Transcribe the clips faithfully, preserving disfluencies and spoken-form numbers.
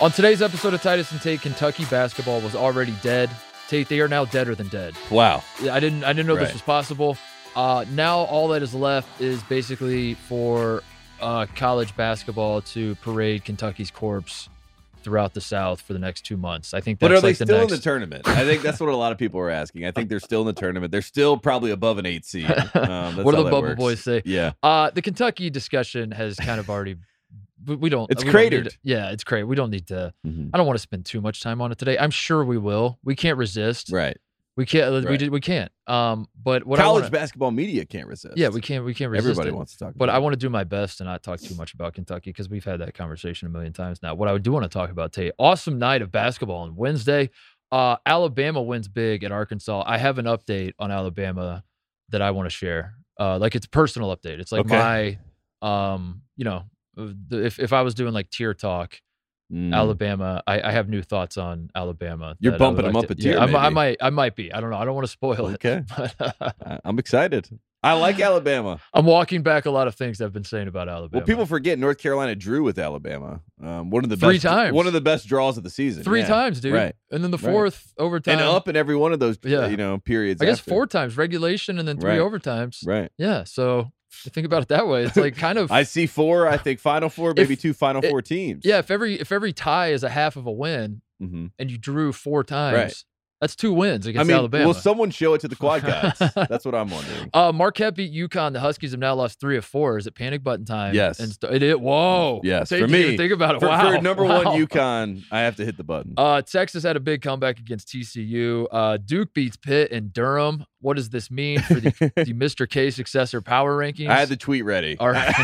On today's episode of Titus and Tate, Kentucky basketball was already dead. Tate, they are now deader than dead. Wow. I didn't I didn't know right. this was possible. Uh, now all that is left is basically for uh, college basketball to parade Kentucky's corpse throughout the South for the next two months. I think that's But are like they the still next... in the tournament? I think that's what a lot of people are asking. I think they're still in the tournament. They're still probably above an eight seed. Um, what do the bubble works. boys say? Yeah. Uh, the Kentucky discussion has kind of already... We don't. It's we cratered. Don't to, yeah, it's cratered. We don't need to. Mm-hmm. I don't want to spend too much time on it today. I'm sure we will. We can't resist. Right. We can't. Right. We did. We can't. Um. But what college I wanna, basketball media can't resist. Yeah, we can't. We can't resist. Everybody it. wants to talk. About but it. I want to do my best to not talk too much about Kentucky because we've had that conversation a million times now. What I do want to talk about today: awesome night of basketball on Wednesday. Uh, Alabama wins big at Arkansas. I have an update on Alabama that I want to share. Uh, like it's a personal update. It's like okay. my, um, you know. If if I was doing like tier talk, mm. Alabama, I, I have new thoughts on Alabama. You're bumping them like up to, a tier. Yeah, maybe. I, I might, I might be. I don't know. I don't want to spoil okay. it. Okay, I'm excited. I like Alabama. I'm walking back a lot of things I've been saying about Alabama. Well, people forget North Carolina drew with Alabama. Um, one of the three best, times. One of the best draws of the season. Three yeah. times, dude. Right. And then the fourth right. overtime. And up in every one of those, yeah. you know, periods. I guess after. four times regulation and then three right. overtimes. Right. Yeah. So. Think about it that way. It's like kind of. I see four. I think Final Four, maybe if, two Final it, Four teams. Yeah, if every if every tie is a half of a win, mm-hmm. and you drew four times, right. that's two wins against I mean, Alabama. Will someone show it to the quad guys? That's what I'm wondering. Uh, Marquette beat UConn. The Huskies have now lost three of four. Is it panic button time? Yes. And st- it, it whoa. Yes. Take, for me, think about it. For, wow. for number wow. one UConn, I have to hit the button. Uh, Texas had a big comeback against T C U. Uh, Duke beats Pitt and Durham. What does this mean for the, the Mister K successor power rankings? I had the tweet ready. All right.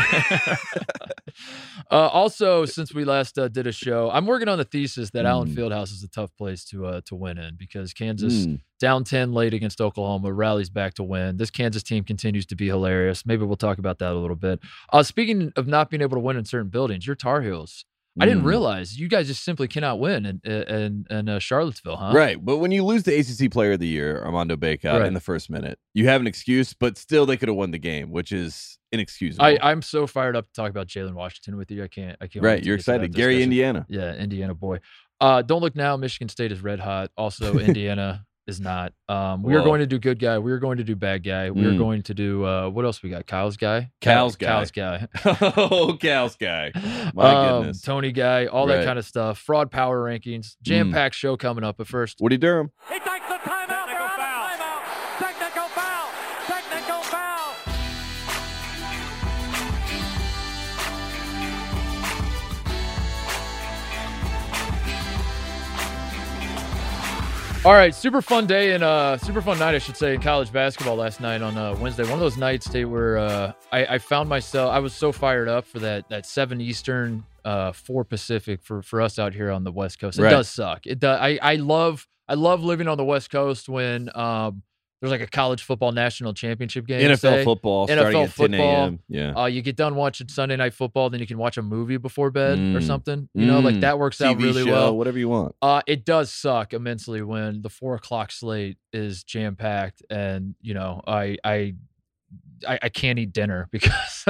uh, also, since we last uh, did a show, I'm working on the thesis that mm. Allen Fieldhouse is a tough place to uh, to win in because Kansas mm. down ten late against Oklahoma rallies back to win. This Kansas team continues to be hilarious. Maybe we'll talk about that a little bit. Uh, speaking of not being able to win in certain buildings, your Tar Heels. I didn't realize you guys just simply cannot win in in, in uh, Charlottesville, huh? Right, but when you lose the A C C Player of the Year, Armando Bacot, right. in the first minute, you have an excuse, but still they could have won the game, which is inexcusable. I, I'm so fired up to talk about Jalen Washington with you. I can't. I can't. Right, you're excited, Gary, Indiana. Yeah, Indiana boy. Uh, don't look now. Michigan State is red hot. Also, Indiana is not. Um, we Whoa. are going to do good guy. We are going to do bad guy. We mm. are going to do uh, what else? We got Kyle's guy, Cal's guy, Cal's guy. oh, Cal's guy. My um, goodness, Tony guy, all right. that kind of stuff. Fraud power rankings, jam packed mm. show coming up. But first, Woody Durham. He takes the timeout. Technical foul. timeout. Technical foul. Technical All right, super fun day and uh, super fun night, I should say, in college basketball last night on uh, Wednesday. One of those nights, Tate, where uh, I, I found myself, I was so fired up for that that seven Eastern, uh, four Pacific for for us out here on the West Coast. It right. does suck. It does. I I love I love living on the West Coast when um, there's like a college football national championship game. N F L say. football, N F L starting football. at ten a m. Yeah, uh, you get done watching Sunday night football, then you can watch a movie before bed mm. or something. You mm. know, like that works T V out really show, well. Whatever you want. Uh, it does suck immensely when the four o'clock slate is jam packed, and you know, I I I, I can't eat dinner because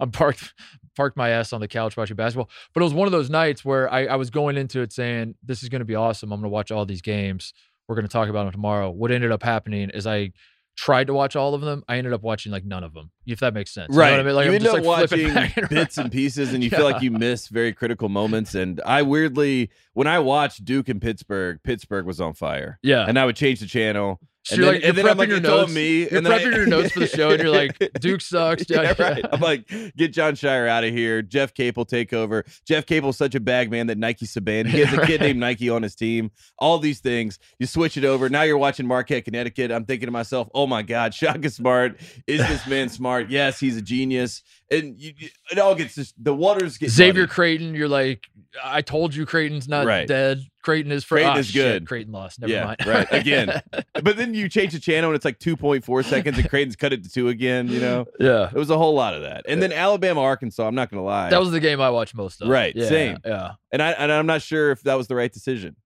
I'm parked parked my ass on the couch watching basketball. But it was one of those nights where I, I was going into it saying, "This is going to be awesome. I'm going to watch all these games. We're going to talk about them tomorrow." What ended up happening is I tried to watch all of them. I ended up watching like none of them, if that makes sense. Right. You know what I mean? Like, you I'm end just, up like, watching and bits and pieces, and you yeah. feel like you miss very critical moments. And I weirdly, when I watched Duke and Pittsburgh, Pittsburgh was on fire. Yeah. And I would change the channel. So and you're then, like, and you're then prepping like, your you notes. Me, you're and prepping I, your notes for the show, and you're like, Duke sucks. Yeah, yeah, right. I'm like, get John Shire out of here. Jeff Capel take over. Jeff Capel's such a bag man that Nike Saban. He has a right. kid named Nike on his team. All these things. You switch it over. Now you're watching Marquette, Connecticut. I'm thinking to myself, oh my God, Shaka Smart. Is this man smart? Yes, he's a genius. And you, it all gets just, the waters get Xavier muddy. Creighton. You're like, I told you Creighton's not right. dead. Creighton is for Creighton oh, is shit, good. Creighton lost. Never yeah, mind. Right. Again. But then you change the channel and it's like two point four seconds and Creighton's cut it to two again, you know? Yeah. It was a whole lot of that. And yeah. then Alabama, Arkansas, I'm not going to lie. That was the game I watched most of. Right. Yeah, same. Yeah. And, I, and I'm not sure if that was the right decision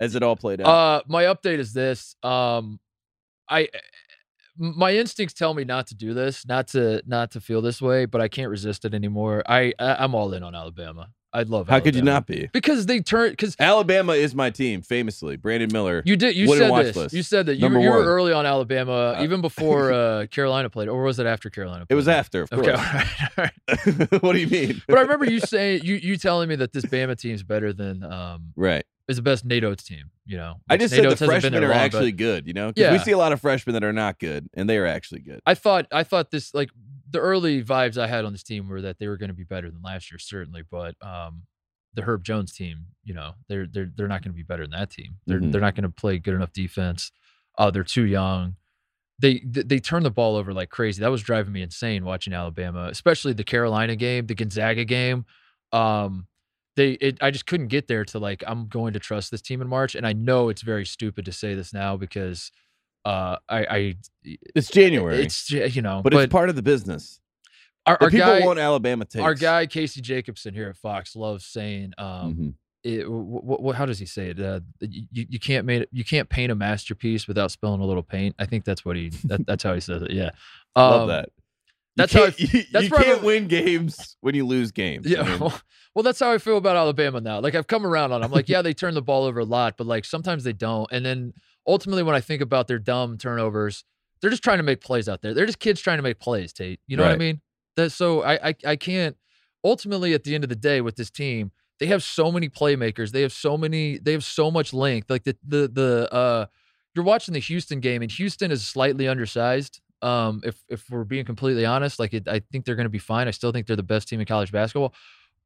as it all played out. Uh, my update is this. Um, I... My instincts tell me not to do this, not to not to feel this way, but I can't resist it anymore. I, I I'm all in on Alabama. I'd love Alabama. How could you not be? Because they turn because Alabama is my team, famously. Brandon Miller. You did you said this. List. You said that you, you were early on Alabama, uh, even before uh, Carolina played, or was it after Carolina played? It was after, of okay, course. All right, all right. What do you mean? But I remember you saying you you telling me that this Bama team's better than um right. Is the best Nate Oats team, you know. I just Nate said Oats the freshmen are long, actually good, you know. Yeah. We see a lot of freshmen that are not good, and they are actually good. I thought, I thought this like the early vibes I had on this team were that they were going to be better than last year, certainly. But um, the Herb Jones team, you know, they're they're they're not going to be better than that team. They're mm-hmm. they're not going to play good enough defense. Uh, they're too young. They, they they turn the ball over like crazy. That was driving me insane watching Alabama, especially the Carolina game, the Gonzaga game. Um, They, it, I just couldn't get there to like, I'm going to trust this team in March. And I know it's very stupid to say this now because uh, I, I... It's January. It's, you know... But, but it's part of the business. Our, our people guy, want Alabama takes. Our guy, Casey Jacobson here at Fox, loves saying, um, mm-hmm. it, w- w- how does he say it? Uh, you, you, can't made, you can't paint a masterpiece without spilling a little paint. I think that's what he... That, that's how he says it, yeah. Um, Love that. That's how I, that's you can't I, win games when you lose games. Yeah, I mean. Well, that's how I feel about Alabama now. Like I've come around on it. I'm like, yeah, they turn the ball over a lot, but like sometimes they don't. And then ultimately, when I think about their dumb turnovers, they're just trying to make plays out there. They're just kids trying to make plays, Tate. You know right. what I mean? That so I, I I can't. Ultimately, at the end of the day, with this team, they have so many playmakers. They have so many. They have so much length. Like the the the uh, you're watching the Houston game, and Houston is slightly undersized. Um, if if we're being completely honest, like it, I think they're going to be fine. I still think they're the best team in college basketball.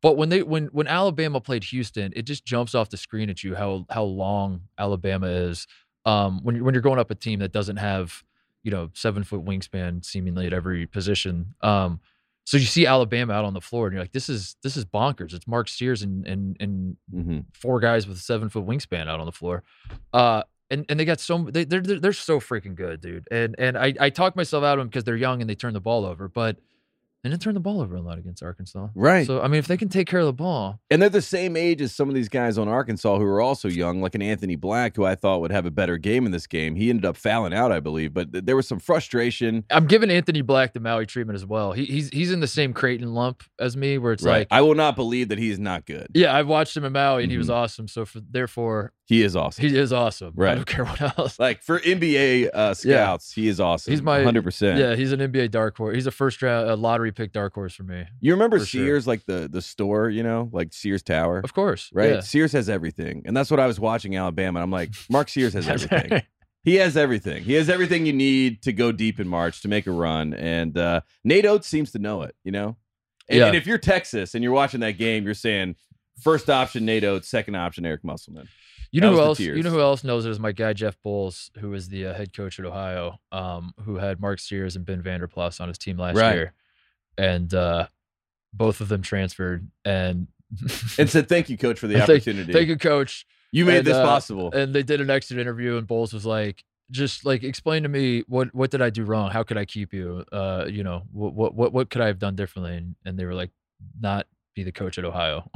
But when they when when Alabama played Houston, it just jumps off the screen at you how how long Alabama is. Um, when when you're going up a team that doesn't have, you know, seven foot wingspan seemingly at every position. Um, so you see Alabama out on the floor and you're like, this is this is bonkers. It's Mark Sears and and and mm-hmm. four guys with a seven foot wingspan out on the floor. Uh. And and they got so they they're they're so freaking good, dude. And and I I talk myself out of them because they're young and they turn the ball over, but they didn't turn the ball over a lot against Arkansas, right? So I mean, if they can take care of the ball, and they're the same age as some of these guys on Arkansas who are also young, like an Anthony Black, who I thought would have a better game in this game. He ended up fouling out, I believe, but th- there was some frustration. I'm giving Anthony Black the Maui treatment as well. He, he's he's in the same Creighton lump as me, where it's right. like I will not believe that he's not good. Yeah, I've watched him in Maui and mm-hmm. he was awesome. So for, therefore. He is awesome. He is awesome. Right. I don't care what else. Like for N B A uh, scouts, yeah. he is awesome. He's my one hundred percent. Yeah, he's an N B A dark horse. He's a first round uh, lottery pick dark horse for me. You remember Sears, sure. like the the store, you know, like Sears Tower. Of course, right? Yeah. Sears has everything, and that's what I was watching Alabama. And I'm like, Mark Sears has everything. He has everything. He has everything you need to go deep in March to make a run. And uh, Nate Oats seems to know it, you know. And, yeah. and if you're Texas and you're watching that game, you're saying first option Nate Oats, second option Eric Musselman. You know who else? You know who else knows it is my guy Jeff Bowles, who is the uh, head coach at Ohio, um, who had Mark Sears and Ben Vanderplas on his team last right. year, and uh, both of them transferred and and said, "Thank you, coach, for the opportunity. Thank you, coach. You made and, this uh, possible." And they did an exit interview, and Bowles was like, "Just like explain to me what what did I do wrong? How could I keep you? Uh, you know, what what what what could I have done differently?" And, and they were like, "Not be the coach at Ohio."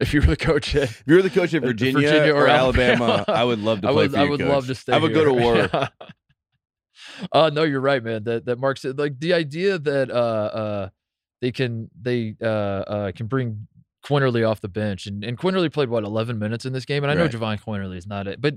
If you were the coach, at, if you were the coach at Virginia, Virginia or, or Alabama, Alabama, I would love to play I would, for you, I would coach. love to stay. I would here. go to war. Yeah. Uh, no, you're right, man. That that Mark said, like the idea that uh, uh, they can they uh, uh, can bring Quinerly off the bench, and, and Quinerly played what eleven minutes in this game, and I right. know Javonte Quinerly is not it, but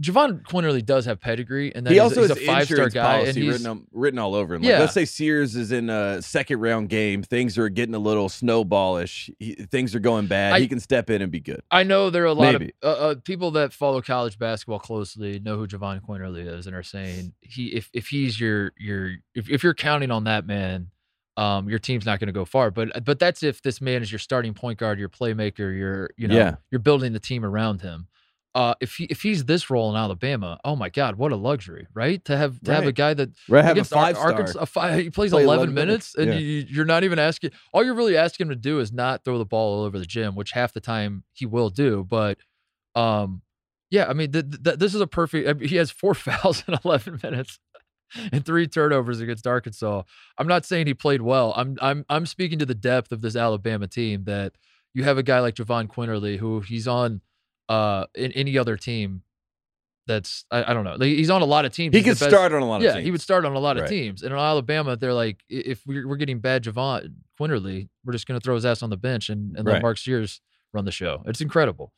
Javonte Quinerly does have pedigree, and that he he's, also he's has a five-star guy. And he's written, um, written all over him. Like, yeah. Let's say Sears is in a second-round game. Things are getting a little snowballish. He, things are going bad. I, he can step in and be good. I know there are a lot Maybe. of uh, uh, people that follow college basketball closely know who Javonte Quinerly is and are saying he if if he's your your if, if you're counting on that man, um, your team's not going to go far. But but that's if this man is your starting point guard, your playmaker, your you know yeah. you're building the team around him. Uh, if he if he's this role in Alabama, oh my God, what a luxury, right? To have to right. have a guy that right, against have a five Arkansas, a five, he plays Play eleven, eleven minutes, minutes. and yeah. you, you're not even asking. All you're really asking him to do is not throw the ball all over the gym, which half the time he will do. But, um, yeah, I mean, th- th- this is a perfect. I mean, he has four fouls in eleven minutes and three turnovers against Arkansas. I'm not saying he played well. I'm I'm I'm speaking to the depth of this Alabama team that you have a guy like Javonte Quinerly who he's on. Uh, in any other team, that's I, I don't know. Like, he's on a lot of teams. He could start on a lot of yeah, teams. Yeah, he would start on a lot of right. teams. And in Alabama, they're like, if we're, we're getting bad Javonte Quinerly, we're just going to throw his ass on the bench and, and right. let Mark Sears run the show. It's incredible.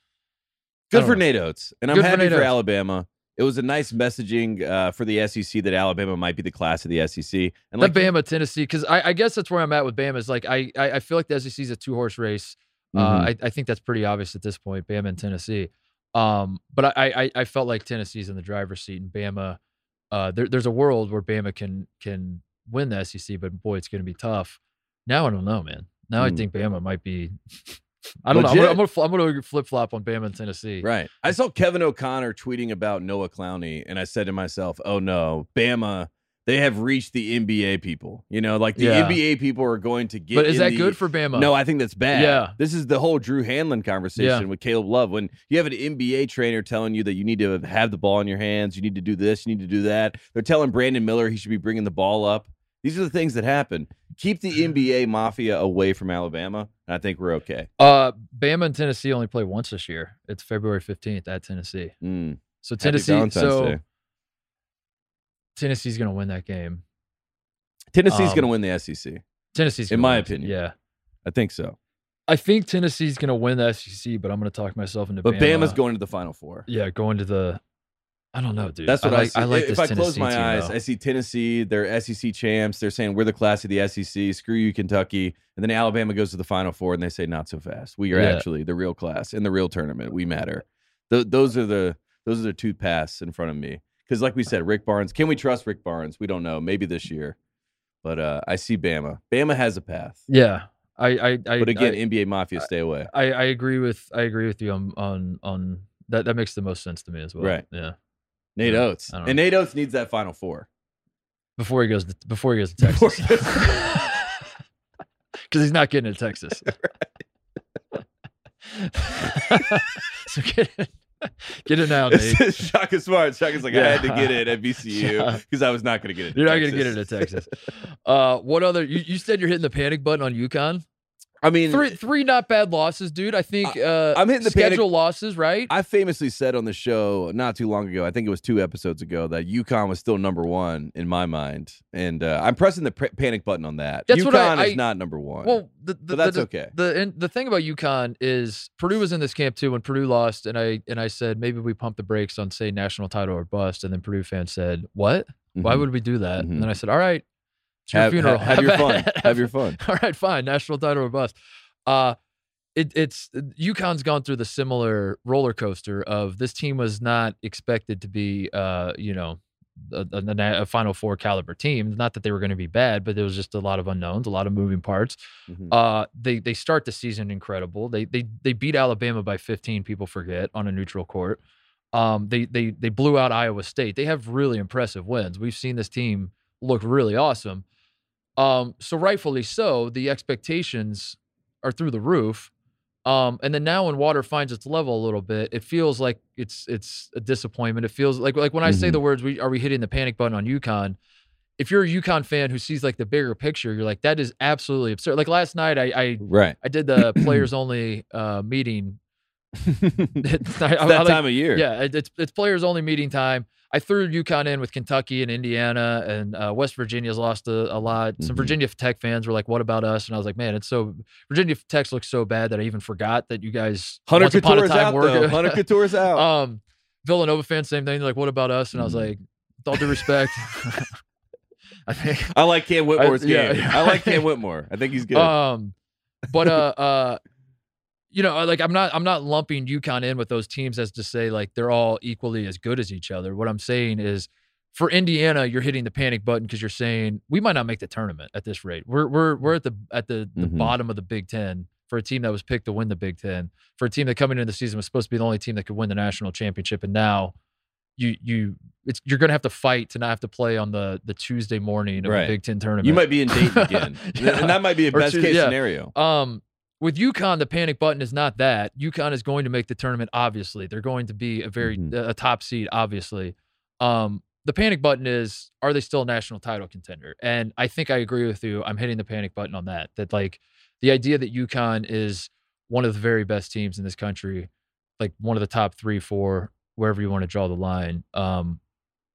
Good for know. Nate Oats. And Good I'm happy for, for Alabama. It was a nice messaging uh, for the S E C that Alabama might be the class of the S E C. And like Bama, Tennessee, because I, I guess that's where I'm at with Bama. Is like I, I, I feel like the S E C is a two horse race. Uh, mm-hmm. I, I think that's pretty obvious at this point, Bama and Tennessee. Um, but I, I, I felt like Tennessee's in the driver's seat, and Bama. Uh, there, there's a world where Bama can can win the S E C, but boy, it's going to be tough. Now I don't know, man. Now mm. I think Bama might be. I don't Legit. know. I'm gonna, I'm gonna flip flop on Bama and Tennessee. Right. I saw Kevin O'Connor tweeting about Noah Clowney, and I said to myself, "Oh no, Bama! They have reached the N B A people. You know, like the yeah. N B A people are going to get." But is in that the, good for Bama? No, I think that's bad. Yeah. This is the whole Drew Hanlon conversation yeah. with Caleb Love. When you have an N B A trainer telling you that you need to have the ball in your hands, you need to do this, you need to do that. They're telling Brandon Miller he should be bringing the ball up. These are the things that happen. Keep the N B A mafia away from Alabama, and I think we're okay. Uh, Bama and Tennessee only play once this year. It's February fifteenth at Tennessee. Mm. So Tennessee, so Day. Tennessee's going to win that game. Tennessee's um, going to win the S E C. Tennessee's, in my win. opinion, yeah, I think so. I think Tennessee's going to win the S E C, but I'm going to talk myself into. But Bama. Bama's going to the Final Four. Yeah, going to the. I don't know, dude. That's what I, I see. I like if this I Tennessee close my team, eyes, though. I see Tennessee. They're S E C champs. They're saying we're the class of the S E C. Screw you, Kentucky. And then Alabama goes to the Final Four, and they say not so fast. We are yeah. actually the real class in the real tournament. We matter. Th- those are the those are the two paths in front of me. Because, like we said, Rick Barnes. Can we trust Rick Barnes? We don't know. Maybe this year, but uh, I see Bama. Bama has a path. Yeah, I. I, I but again, I, N B A mafia, stay away. I, I agree with I agree with you on on on that. That makes the most sense to me as well. Right. Yeah. Nate Oats. And Nate Oats needs that Final Four. Before he goes to, before he goes to Texas. Because he's not getting to Texas. So get it. Get it now, Nate. Shaka Smart. Shaka's like, yeah. I had to get it at B C U because I was not going to get it. You're not going to get it at Texas. uh, what other? You, you said you're hitting the panic button on UConn. I mean, three three not bad losses, dude. I think uh, I'm hitting the schedule panic. losses, right? I famously said on the show not too long ago, I think it was two episodes ago, that UConn was still number one in my mind, and uh, I'm pressing the p- panic button on that. That's UConn what I, I, is not number one. Well, the, the, but that's the, okay. The and the thing about UConn is Purdue was in this camp too when Purdue lost, and I and I said maybe we pump the brakes on say national title or bust, and then Purdue fans said, "What? Mm-hmm. Why would we do that?" Mm-hmm. And then I said, "All right." Your have, funeral. Have, have, have your fun. Have, have your fun. All right, fine. National title or bust. Uh, it, it's UConn's gone through the similar roller coaster of this team was not expected to be, uh, you know, a, a, a Final Four caliber team. Not that they were going to be bad, but there was just a lot of unknowns, a lot of moving parts. Mm-hmm. Uh, they they start the season incredible. They they they beat Alabama by fifteen. People forget on a neutral court. Um, they they they blew out Iowa State. They have really impressive wins. We've seen this team look really awesome. Um, so rightfully so, the expectations are through the roof. Um, and then now when water finds its level a little bit, it feels like it's it's a disappointment. It feels like like when I mm-hmm. say the words, we are we hitting the panic button on UConn? If you're a UConn fan who sees like the bigger picture, you're like, that is absolutely absurd. Like last night, I I, right. I did the players only uh, meeting. it's I, that I, time I like, of year. Yeah, it, it's it's players only meeting time. I threw UConn in with Kentucky and Indiana, and uh, West Virginia's lost a, a lot. Some mm-hmm. Virginia Tech fans were like, "What about us?" And I was like, "Man, it's so Virginia Tech looks so bad that I even forgot that you guys." Hunter Couture's out. Though. Hunter Couture's out. um, Villanova fans, same thing. They're like, "What about us?" And I was like, "With all due respect, I think I like Cam Whitmore's I, game. Yeah, yeah. I like Cam Whitmore. I think he's good." Um, but uh, uh. You know, like I'm not, I'm not lumping UConn in with those teams as to say like they're all equally as good as each other. What I'm saying is, for Indiana, you're hitting the panic button because you're saying we might not make the tournament at this rate. We're we're we're at the at the, the mm-hmm. bottom of the Big Ten for a team that was picked to win the Big Ten, for a team that coming into the season was supposed to be the only team that could win the national championship, and now you you it's you're gonna have to fight to not have to play on the the Tuesday morning of right. the Big Ten tournament. You might be in Dayton again, yeah. and that might be a or best Tuesday, case yeah. scenario. Um. With UConn, the panic button is not that. UConn is going to make the tournament, obviously. They're going to be a very mm-hmm. a top seed, obviously. Um, the panic button is, are they still a national title contender? And I think I agree with you. I'm hitting the panic button on that. That, like, the idea that UConn is one of the very best teams in this country, like one of the top three, four, wherever you want to draw the line. Um,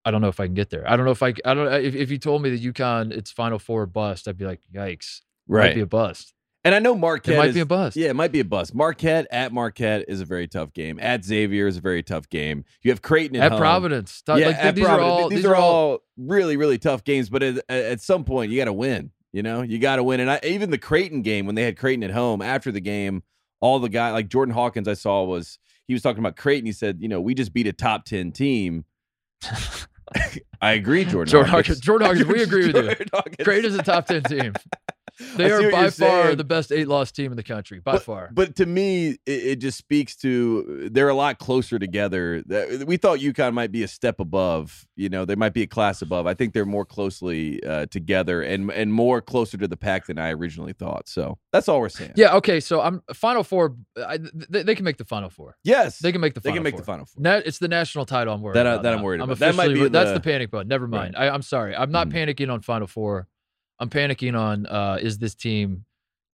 I don't know if I can get there. I don't know if I, I don't if, if you told me that UConn, it's Final Four bust, I'd be like, yikes. Right. Might be a bust. And I know Marquette. It might is, be a bust. Yeah, it might be a bust. Marquette at Marquette is a very tough game. At Xavier is a very tough game. You have Creighton at, at home. Providence. Yeah, like, at these Providence. Are all, these, these are all really, really tough games. But at, at some point, you got to win. You know, you got to win. And I, even the Creighton game, when they had Creighton at home, after the game, all the guys, like Jordan Hawkins, I saw was, he was talking about Creighton. He said, you know, we just beat a top ten team. I agree, Jordan. Jordan Hawkins. Jordan Hawkins, we agree with Jordan you. Hawkins. Creighton's a top ten team. They are by far saying. the best eight-loss team in the country, by but, far. But to me, it, it just speaks to they're a lot closer together. We thought UConn might be a step above. You know, they might be a class above. I think they're more closely uh, together and and more closer to the pack than I originally thought. So that's all we're saying. Yeah. Okay. So I'm Final Four. I, they, they can make the Final Four. Yes, they can make the. They final can make four. the Final Four. Na- it's the national title I'm worried that, about. That I'm worried I'm about. That might be that's the, the panic button. Never mind. Right. I, I'm sorry. I'm not mm. panicking on Final Four. I'm panicking on uh, is this team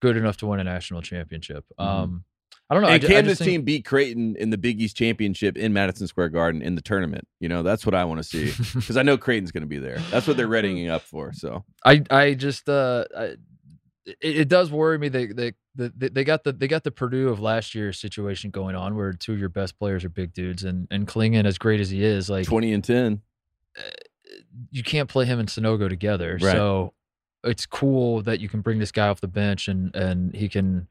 good enough to win a national championship? Mm-hmm. Um, I don't know. And I, can I this think... team beat Creighton in the Big East Championship in Madison Square Garden in the tournament? You know, that's what I want to see because I know Creighton's going to be there. That's what they're readying up for. So I, I just uh, I, it, it does worry me that they, they, they, they got the they got the Purdue of last year's situation going on where two of your best players are big dudes and and Klingon, as great as he is, like twenty and ten, uh, you can't play him and Sanogo together. Right. So. It's cool that you can bring this guy off the bench and and he can.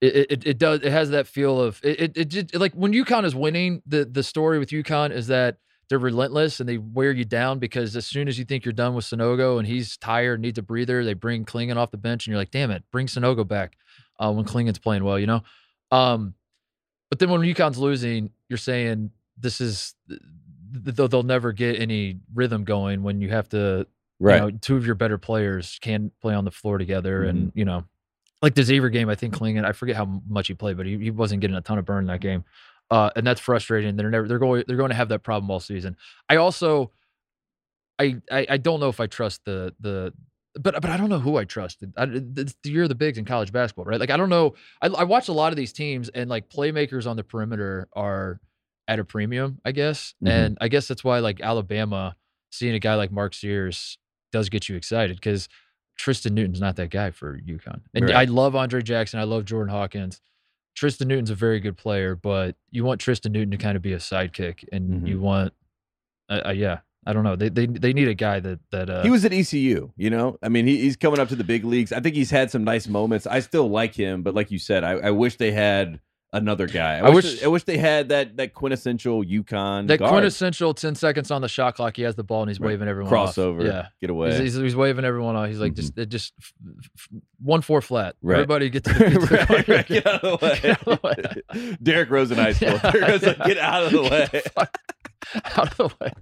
It it, it does it has that feel of it, it it like when UConn is winning. The the story with UConn is that they're relentless and they wear you down because as soon as you think you're done with Sanogo and he's tired, needs a breather, they bring Klingon off the bench and you're like, damn it, bring Sanogo back uh, when Klingon's playing well, you know. Um, but then when UConn's losing, you're saying this is they'll, they'll never get any rhythm going when you have to. Right, you know, two of your better players can play on the floor together, mm-hmm. and you know, like the Xavier game, I think Klingon, I forget how much he played, but he, he wasn't getting a ton of burn in that game, uh, and that's frustrating. They're never they're going they're going to have that problem all season. I also, I I, I don't know if I trust the the, but but I don't know who I trust. I, it's the year of the bigs in college basketball, right? Like I don't know. I, I watch a lot of these teams, and like playmakers on the perimeter are at a premium, I guess, mm-hmm. and I guess that's why like Alabama, seeing a guy like Mark Sears. Does get you excited because Tristan Newton's not that guy for UConn. And right. I love Andre Jackson. I love Jordan Hawkins. Tristan Newton's a very good player, but you want Tristan Newton to kind of be a sidekick, and mm-hmm. you want, uh, uh, yeah, I don't know. They they they need a guy that that uh, he was at E C U. You know, I mean, he, he's coming up to the big leagues. I think he's had some nice moments. I still like him, but like you said, I, I wish they had. Another guy. I, I wish. They, I wish they had that that quintessential UConn. That guard. Quintessential ten seconds on the shot clock. He has the ball and he's right. waving everyone crossover. Off. Yeah, get away. He's, he's, he's waving everyone off. He's like mm-hmm. just just one four flat. Right. Everybody get to the, right, right. get out of the way. Out of the way. Derrick Rose in high school. Yeah, Derrick Rose like, get out of the way. Get the fuck out of the way.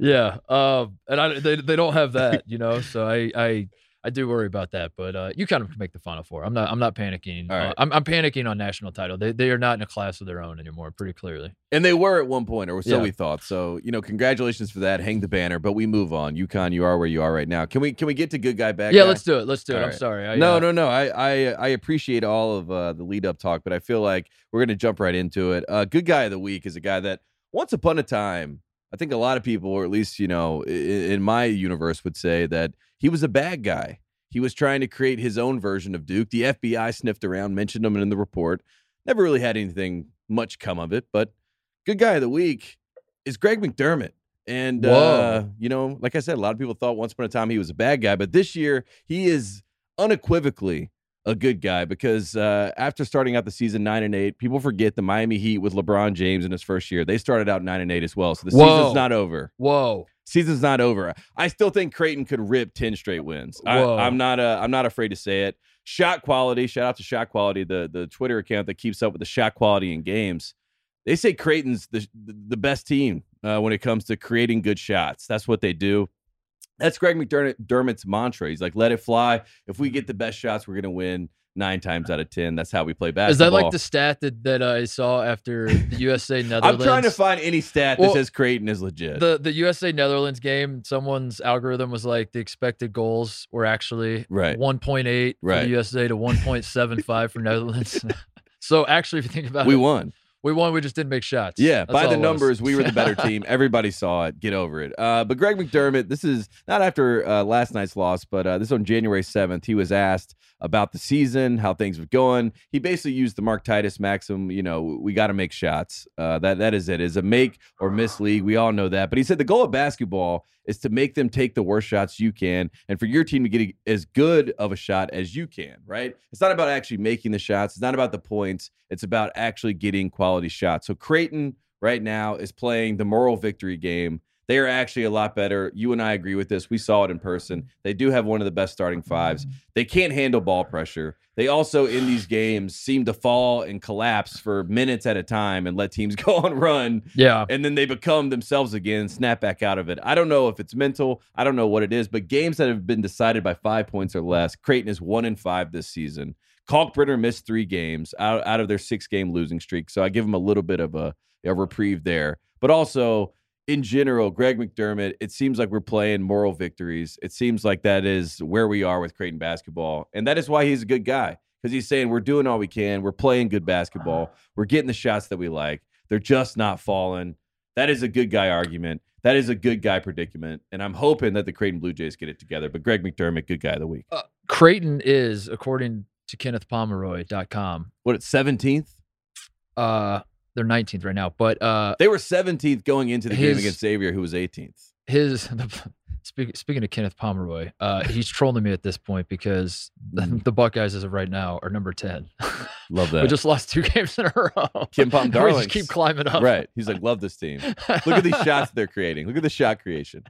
Yeah. Um. And I they they don't have that. You know. So I I. I do worry about that, but uh, you kind of make the Final Four. I'm not. I'm not panicking. Right. Uh, I'm, I'm panicking on national title. They they are not in a class of their own anymore, pretty clearly. And they were at one point, or so yeah. we thought. So you know, congratulations for that. Hang the banner, but we move on. UConn, you are where you are right now. Can we can we get to good guy bad guy? Yeah, let's do it. Let's do all it. Right. I'm sorry. I, no, uh, no, no. I I, I appreciate all of uh, the lead up talk, but I feel like we're gonna jump right into it. Uh, good guy of the week is a guy that once upon a time. I think a lot of people, or at least, you know, in my universe would say that he was a bad guy. He was trying to create his own version of Duke. The F B I sniffed around, mentioned him in the report. Never really had anything much come of it, but good guy of the week is Greg McDermott. And, uh, you know, like I said, a lot of people thought once upon a time he was a bad guy, but this year he is unequivocally a good guy because uh, after starting out the season nine and eight, people forget the Miami Heat with LeBron James in his first year. They started out nine and eight as well, so the Whoa. season's not over. Whoa, season's not over. I still think Creighton could rip ten straight wins. I, I'm not. Uh, I'm not afraid to say it. Shot quality. Shout out to Shot Quality, the the Twitter account that keeps up with the shot quality in games. They say Creighton's the the best team uh, when it comes to creating good shots. That's what they do. That's Greg McDermott's mantra. He's like, let it fly. If we get the best shots, we're going to win nine times out of ten. That's how we play basketball. Is that like the stat that, that I saw after the U S A Netherlands? I'm trying to find any stat that well, says Creighton is legit. The the U S A Netherlands game, someone's algorithm was like the expected goals were actually right. one point eight right. for the U S A to one point seven five for Netherlands. So actually, if you think about we it. We won. We won. We just didn't make shots. Yeah. That's by the numbers, we were the better team. Everybody saw it. Get over it. Uh, but Greg McDermott, this is not after uh, last night's loss, but uh, this on January seventh, he was asked about the season, how things were going. He basically used the Mark Titus maxim, you know, we got to make shots. Uh, that That is it. It's a make or miss league. We all know that. But he said the goal of basketball is to make them take the worst shots you can and for your team to get as good of a shot as you can, right? It's not about actually making the shots. It's not about the points. It's about actually getting quality. Quality shot. So Creighton right now is playing the moral victory game. They are actually a lot better. You and I agree with this. We saw it in person. They do have one of the best starting fives. They can't handle ball pressure. They also, in these games, seem to fall and collapse for minutes at a time and let teams go on run. Yeah. And then they become themselves again and snap back out of it. I don't know if it's mental. I don't know what it is. But games that have been decided by five points or less, Creighton is one in five this season. Kalkbrenner missed three games out, out of their six-game losing streak, so I give him a little bit of a, a reprieve there. But also, in general, Greg McDermott, it seems like we're playing moral victories. It seems like that is where we are with Creighton basketball, and that is why he's a good guy, because he's saying we're doing all we can, we're playing good basketball, we're getting the shots that we like, they're just not falling. That is a good guy argument. That is a good guy predicament, and I'm hoping that the Creighton Blue Jays get it together. But Greg McDermott, good guy of the week. Uh, Creighton is, according to Kenneth Pomeroy dot com. What, it's seventeenth? Uh, they're nineteenth right now, but uh, they were seventeenth going into the his, game against Xavier, who was eighteenth. His the, speak, speaking of Kenneth Pomeroy, uh, he's trolling me at this point because the, the Buckeyes, as of right now, are number ten. Love that. We just lost two games in a row. Kim Pom darlings. We just keep climbing up. Right. He's like, love this team. Look at these shots they're creating. Look at the shot creation.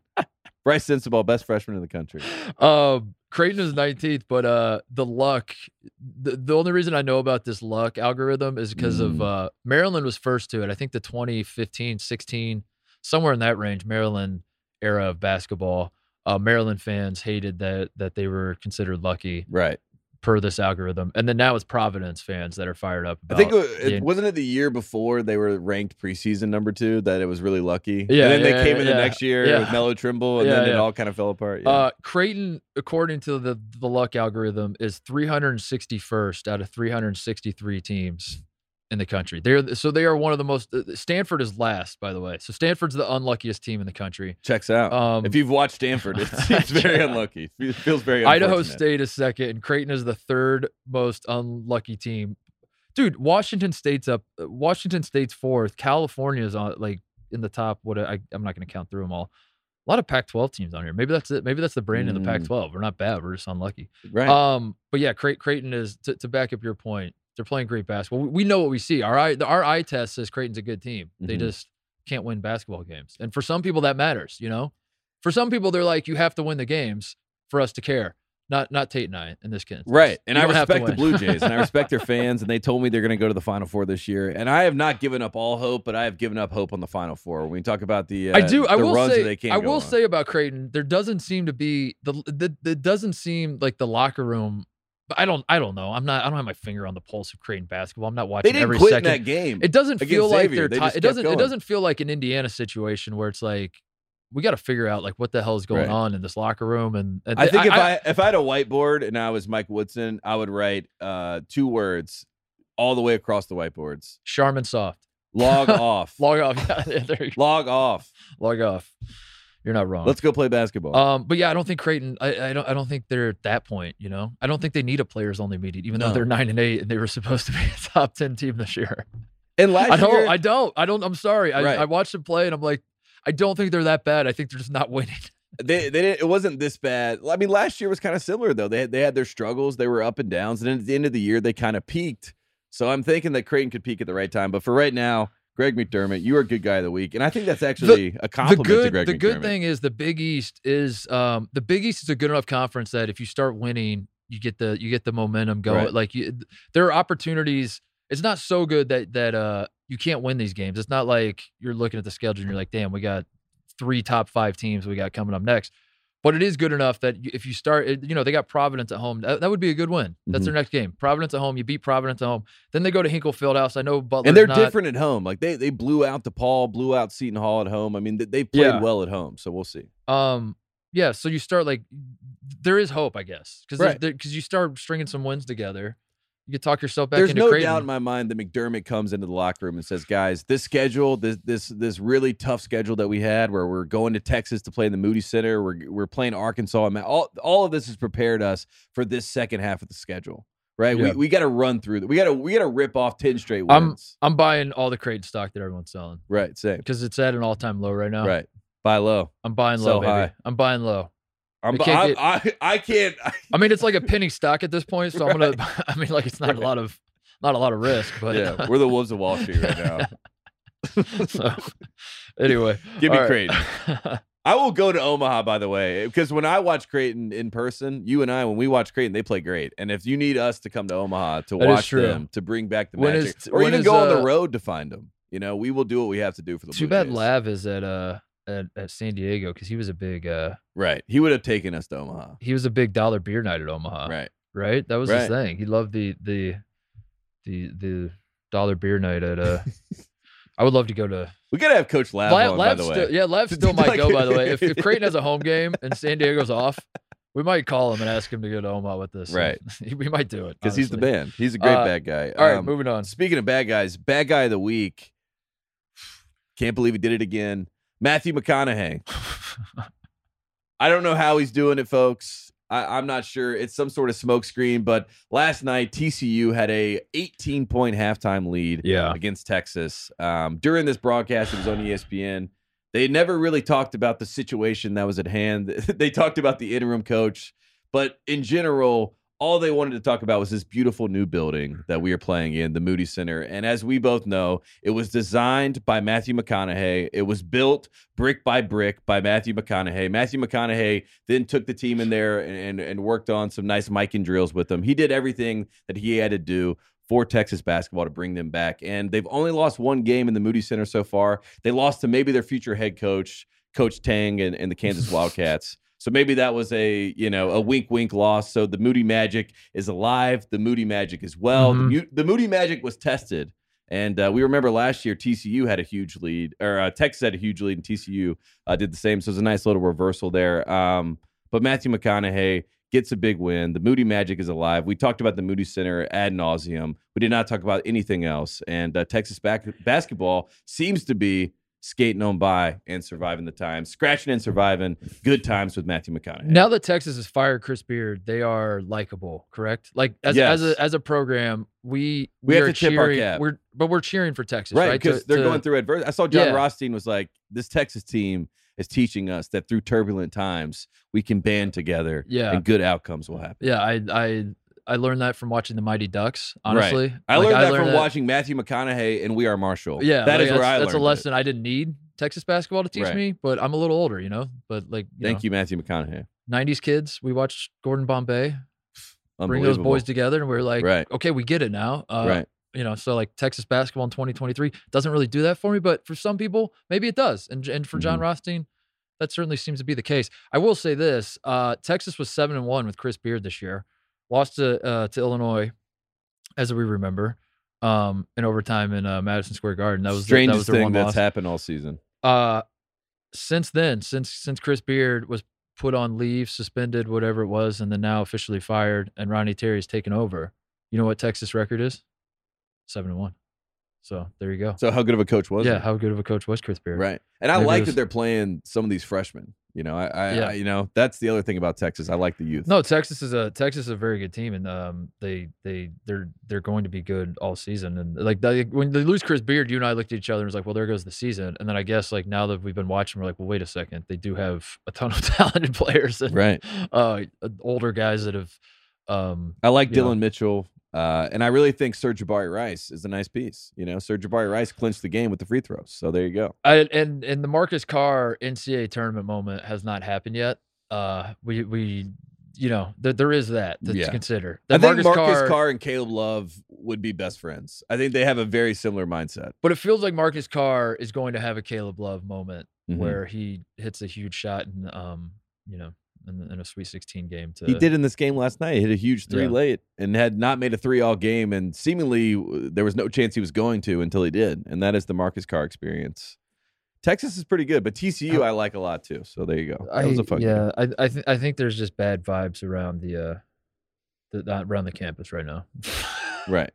Bryce Sensabaugh, best freshman in the country. Uh, Creighton is nineteenth, but uh, the luck, the, the only reason I know about this luck algorithm is because mm. of uh, Maryland was first to it. I think the twenty fifteen, sixteen, somewhere in that range, Maryland era of basketball. Uh, Maryland fans hated that that they were considered lucky. Right. Per this algorithm. And then now it's Providence fans that are fired up about I think it, was, it wasn't it the year before they were ranked preseason number two that it was really lucky. Yeah. And then yeah, they came yeah, in the yeah, next year yeah. with Mello Trimble and yeah, then yeah. it all kind of fell apart. Yeah. Uh, Creighton, according to the, the luck algorithm, is three hundred sixty-first out of three hundred sixty-three teams in the country. They're so they are one of the most uh, Stanford is last, by the way. So Stanford's the unluckiest team in the country. Checks out. Um, if you've watched Stanford, it seems very unlucky. It feels very Idaho State is second and Creighton is the third most unlucky team. Dude, Washington State's up. Washington State's fourth. California's on like in the top what I I'm not going to count through them all. A lot of Pac twelve teams on here. Maybe that's it. Maybe that's the brand mm. of the Pac twelve. We're not bad, we're just unlucky. Right. Um but yeah, Cre- Creighton is to, to back up your point. They're playing great basketball. We know what we see. Our eye, our eye test says Creighton's a good team. They mm-hmm. just can't win basketball games. And for some people, that matters, you know? For some people, they're like, you have to win the games for us to care. Not not Tate and I in this case. Right. And I respect the Blue Jays and I respect their fans. And they told me they're going to go to the Final Four this year. And I have not given up all hope, but I have given up hope on the Final Four. When we talk about the, uh, I do, I the will runs say, that they can't I will on. say about Creighton, there doesn't seem to be, the, the, the doesn't seem like the locker room. But I don't, I don't know. I'm not. I don't have my finger on the pulse of Creighton basketball. I'm not watching every second. They didn't quit in that game. It doesn't feel like they're. They it doesn't. Going. It doesn't feel like an Indiana situation where it's like we got to figure out like what the hell is going right. on in this locker room. And, and I think I, if I, I if I had a whiteboard and I was Mike Woodson, I would write uh, two words all the way across the whiteboards. Charmin soft. Log off. Log off. Yeah, there you go. Log off. Log off. You're not wrong. Let's go play basketball. Um, but yeah, I don't think Creighton. I, I don't. I don't think they're at that point. You know, I don't think they need a players-only meeting, even no. though they're nine and eight and they were supposed to be a top ten team this year. And last I don't, year, I don't. I don't. I'm sorry. I, right. I watched them play, and I'm like, I don't think they're that bad. I think they're just not winning. They they didn't, it wasn't this bad. I mean, last year was kind of similar though. They had, they had their struggles. They were up and downs, and then at the end of the year, they kind of peaked. So I'm thinking that Creighton could peak at the right time. But for right now. Greg McDermott, you are a good guy of the week, and I think that's actually the, a compliment good, to Greg the McDermott. The good thing is the Big East is um, the Big East is a good enough conference that if you start winning, you get the you get the momentum going. Right. Like you, there are opportunities. It's not so good that that uh, you can't win these games. It's not like you're looking at the schedule and you're like, damn, we got three top five teams we got coming up next. But it is good enough that if you start, you know, they got Providence at home. That, that would be a good win. That's mm-hmm. their next game. Providence at home. You beat Providence at home. Then they go to Hinkle Fieldhouse. I know Butler's And they're not, different at home. Like, they they blew out DePaul, blew out Seton Hall at home. I mean, they, they played yeah. well at home, so we'll see. Um, Yeah, so you start, like, there is hope, I guess, because right. you start stringing some wins together. you could talk yourself back There's into no Creighton. Doubt in my mind that McDermott comes into the locker room and says, guys, this schedule, this this this really tough schedule that we had where we're going to Texas to play in the Moody Center, we're, we're playing Arkansas. And all, all of this has prepared us for this second half of the schedule, right? Yeah. We we got to run through that. We got to we got to rip off ten straight wins. I'm, I'm buying all the Creighton stock that everyone's selling. Right, same. Because it's at an all-time low right now. Right. Buy low. I'm buying low, so baby. High. I'm buying low. I'm, I, can't get, I, I can't. I, I mean, it's like a penny stock at this point. So right. I'm gonna. I mean, like it's not right. a lot of, not a lot of risk. But yeah, we're the wolves of Wall Street right now. So, anyway, give me right. Creighton. I will go to Omaha, by the way, because when I watch Creighton in person, you and I, when we watch Creighton, they play great. And if you need us to come to Omaha to that watch them, to bring back the when magic, is, or even is, go uh, on the road to find them, you know, we will do what we have to do for the. Too Blue bad Jays. Lav is at uh. At, at San Diego because he was a big uh right he would have taken us to Omaha. He was a big dollar beer night at Omaha, right right that was right. his thing. He loved the the the the dollar beer night at uh I would love to go to. We gotta have Coach Lav, Lav on, by the way. Still, yeah Lav still might go, by the way. If, if Creighton has a home game and San Diego's off, we might call him and ask him to go to Omaha with us. Right. We might do it because he's the man. He's a great uh, bad guy. All right, um, moving on. Speaking of bad guys, bad guy of the week, can't believe he did it again, Matthew McConaughey. I don't know how he's doing it, folks. I, I'm not sure. It's some sort of smokescreen. But last night, T C U had a eighteen-point halftime lead yeah. against Texas. Um, during this broadcast, it was on E S P N. They never really talked about the situation that was at hand. They talked about the interim coach. But in general, all they wanted to talk about was this beautiful new building that we are playing in, the Moody Center. And as we both know, it was designed by Matthew McConaughey. It was built brick by brick by Matthew McConaughey. Matthew McConaughey then took the team in there and, and, and worked on some nice mic and drills with them. He did everything that he had to do for Texas basketball to bring them back. And they've only lost one game in the Moody Center so far. They lost to maybe their future head coach, Coach Tang, and, and the Kansas Wildcats. So maybe that was a, you know, a wink, wink loss. So the Moody Magic is alive. The Moody Magic as well. Mm-hmm. The, the Moody Magic was tested. And uh, we remember last year T C U had a huge lead, or uh, Texas had a huge lead, and T C U uh, did the same. So it was a nice little reversal there. Um, but Matthew McConaughey gets a big win. The Moody Magic is alive. We talked about the Moody Center ad nauseum. We did not talk about anything else. And uh, Texas back- basketball seems to be skating on by and surviving the times, scratching and surviving good times with Matthew McConaughey. Now that Texas has fired Chris Beard, they are likable, correct? Like as yes. as a as a program, we we, we have are to tip cheering. Our cap. We're but we're cheering for Texas, right? Because right? they're to, going through adversity. I saw John yeah. Rothstein was like, "This Texas team is teaching us that through turbulent times, we can band together, yeah. and good outcomes will happen." Yeah, I I. I learned that from watching the Mighty Ducks, honestly. Right. I like, learned that I learned from that. watching Matthew McConaughey and We Are Marshall. Yeah, that like, is where I learned That's a lesson it. I didn't need Texas basketball to teach right. me, but I'm a little older, you know? But like, you Thank know, you, Matthew McConaughey. nineties kids, we watched Gordon Bombay bring those boys together, and we we're like, right. okay, we get it now. Uh, right. You know, so like Texas basketball in twenty twenty-three doesn't really do that for me, but for some people, maybe it does. And, and for John mm-hmm. Rothstein, that certainly seems to be the case. I will say this, uh, Texas was seven and one with Chris Beard this year. Lost to uh, to Illinois, as we remember, um, in overtime in uh, Madison Square Garden. That was strangest the, that was their thing one that's loss. happened all season. Uh, since then, since since Chris Beard was put on leave, suspended, whatever it was, and then now officially fired, and Ronnie Terry's taken over. You know what Texas record is? Seven and one. So there you go. So how good of a coach was? Yeah, it? how good of a coach was Chris Beard? Right, and I Maybe like was, that they're playing some of these freshmen. You know, I, I, yeah. I, you know, that's the other thing about Texas. I like the youth. No, Texas is a Texas is a very good team, and um, they they they're they're going to be good all season. And like they, when they lose Chris Beard, you and I looked at each other and was like, well, there goes the season. And then I guess like now that we've been watching, we're like, well, wait a second, they do have a ton of talented players, and, right? Uh, older guys that have. Um, I like Dylan know. Mitchell, uh, and I really think Sir Jabari Rice is a nice piece. You know, Sir Jabari Rice clinched the game with the free throws, so there you go. I, and and the Marcus Carr N C A A tournament moment has not happened yet. Uh, we we you know th- there is that to yeah. consider. That I think Marcus, Marcus Carr, Carr and Caleb Love would be best friends. I think they have a very similar mindset. But it feels like Marcus Carr is going to have a Caleb Love moment mm-hmm. where he hits a huge shot and um you know. In, in a Sweet sixteen game. To, he did in this game last night. He hit a huge three yeah. late and had not made a three all game, and seemingly there was no chance he was going to until he did, and that is the Marcus Carr experience. Texas is pretty good, but T C U I, I like a lot too, so there you go. That I, was a fun yeah, game. I, I, th- I think there's just bad vibes around the, uh, the uh, around the campus right now. Right.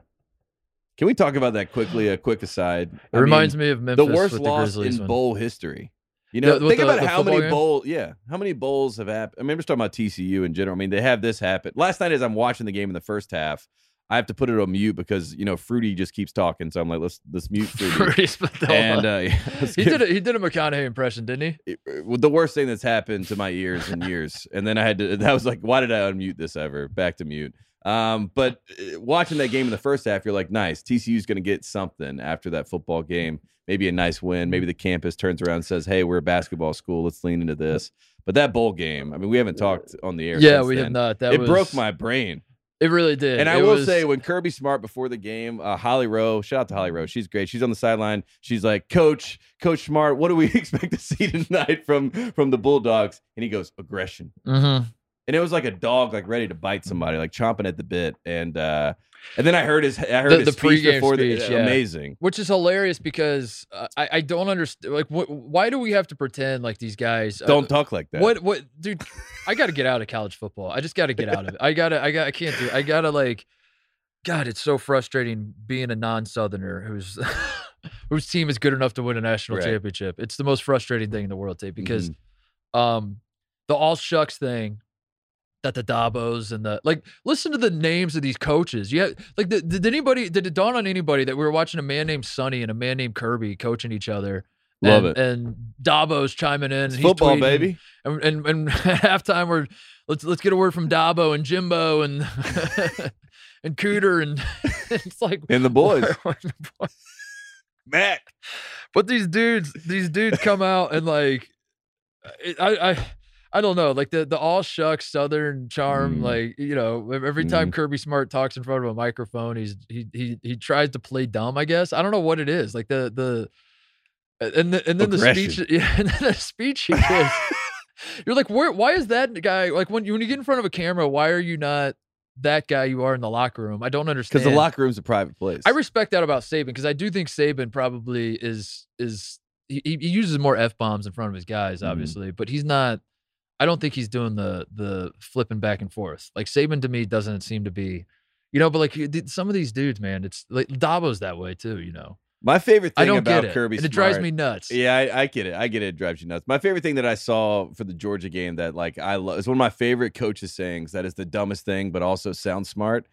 Can we talk about that quickly? A quick aside. It I reminds mean, me of Memphis. The worst with loss the in one. bowl history. You know, the, think the, about the how many game? bowl, yeah, how many bowls have happened. I mean, I'm just talking about T C U in general. I mean, they have this happen. Last night, as I'm watching the game in the first half, I have to put it on mute because you know Fruity just keeps talking. So I'm like, let's let's mute Fruity. and uh, yeah, he did a, he did a McConaughey impression, didn't he? It, it, the worst thing that's happened to my ears in years. And then I had to. That was like, why did I unmute this ever? Back to mute. Um, but watching that game in the first half, you're like, nice. T C U's going to get something after that football game. Maybe a nice win. Maybe the campus turns around and says, hey, we're a basketball school. Let's lean into this. But that bowl game, I mean, we haven't talked on the air. Yeah, since we then. have not. That it was, broke my brain. It really did. And I it will was... say when Kirby Smart before the game, uh, Holly Rowe, shout out to Holly Rowe. She's great. She's on the sideline. She's like, Coach, Coach Smart, what do we expect to see tonight from, from the Bulldogs? And he goes, aggression. Mm-hmm. And it was like a dog, like ready to bite somebody, like chomping at the bit. And uh, and then I heard his, I heard the, his the speech before speech, the yeah. amazing, which is hilarious because uh, I, I don't understand. Like, wh- why do we have to pretend like these guys don't uh, talk like that? What, what, dude? I got to get out of college football. I just got to get out of it. I gotta, I got, I can't do. It. I gotta like, God, it's so frustrating being a non-Southerner who's whose team is good enough to win a national right. championship. It's the most frustrating thing in the world, Tate, because mm-hmm. um, the all shucks thing. That the Dabos and the like, listen to the names of these coaches. Yeah, like the, did anybody did it dawn on anybody that we were watching a man named Sonny and a man named Kirby coaching each other? Love and, it. And Dabo's chiming in. It's he's football, tweeting, baby. And and, and at halftime we're let's let's get a word from Dabo and Jimbo and and Cooter and it's like and the boys. Where, where the boys? Matt, but these dudes these dudes come out and like it, I. I I don't know, like the, the all shucks Southern charm, mm. like you know, every time mm. Kirby Smart talks in front of a microphone, he's he he he tries to play dumb. I guess I don't know what it is, like the the and the, and then aggression. the speech, yeah, and then the speech he gives. You're like, where? Why is that guy like when you, when you get in front of a camera? Why are you not that guy you are in the locker room? I don't understand. Because the locker room's a private place. I respect that about Saban because I do think Saban probably is is he, he uses more F bombs in front of his guys, obviously, mm. but he's not. I don't think he's doing the the flipping back and forth. Like Saban to me doesn't seem to be, you know. But like some of these dudes, man, it's like Dabo's that way too. You know. My favorite thing I don't about get Kirby, it. Smart, and it drives me nuts. Yeah, I, I get it. I get it. It drives you nuts. My favorite thing that I saw for the Georgia game that like I love is one of my favorite coaches' sayings. That is the dumbest thing, but also sounds smart.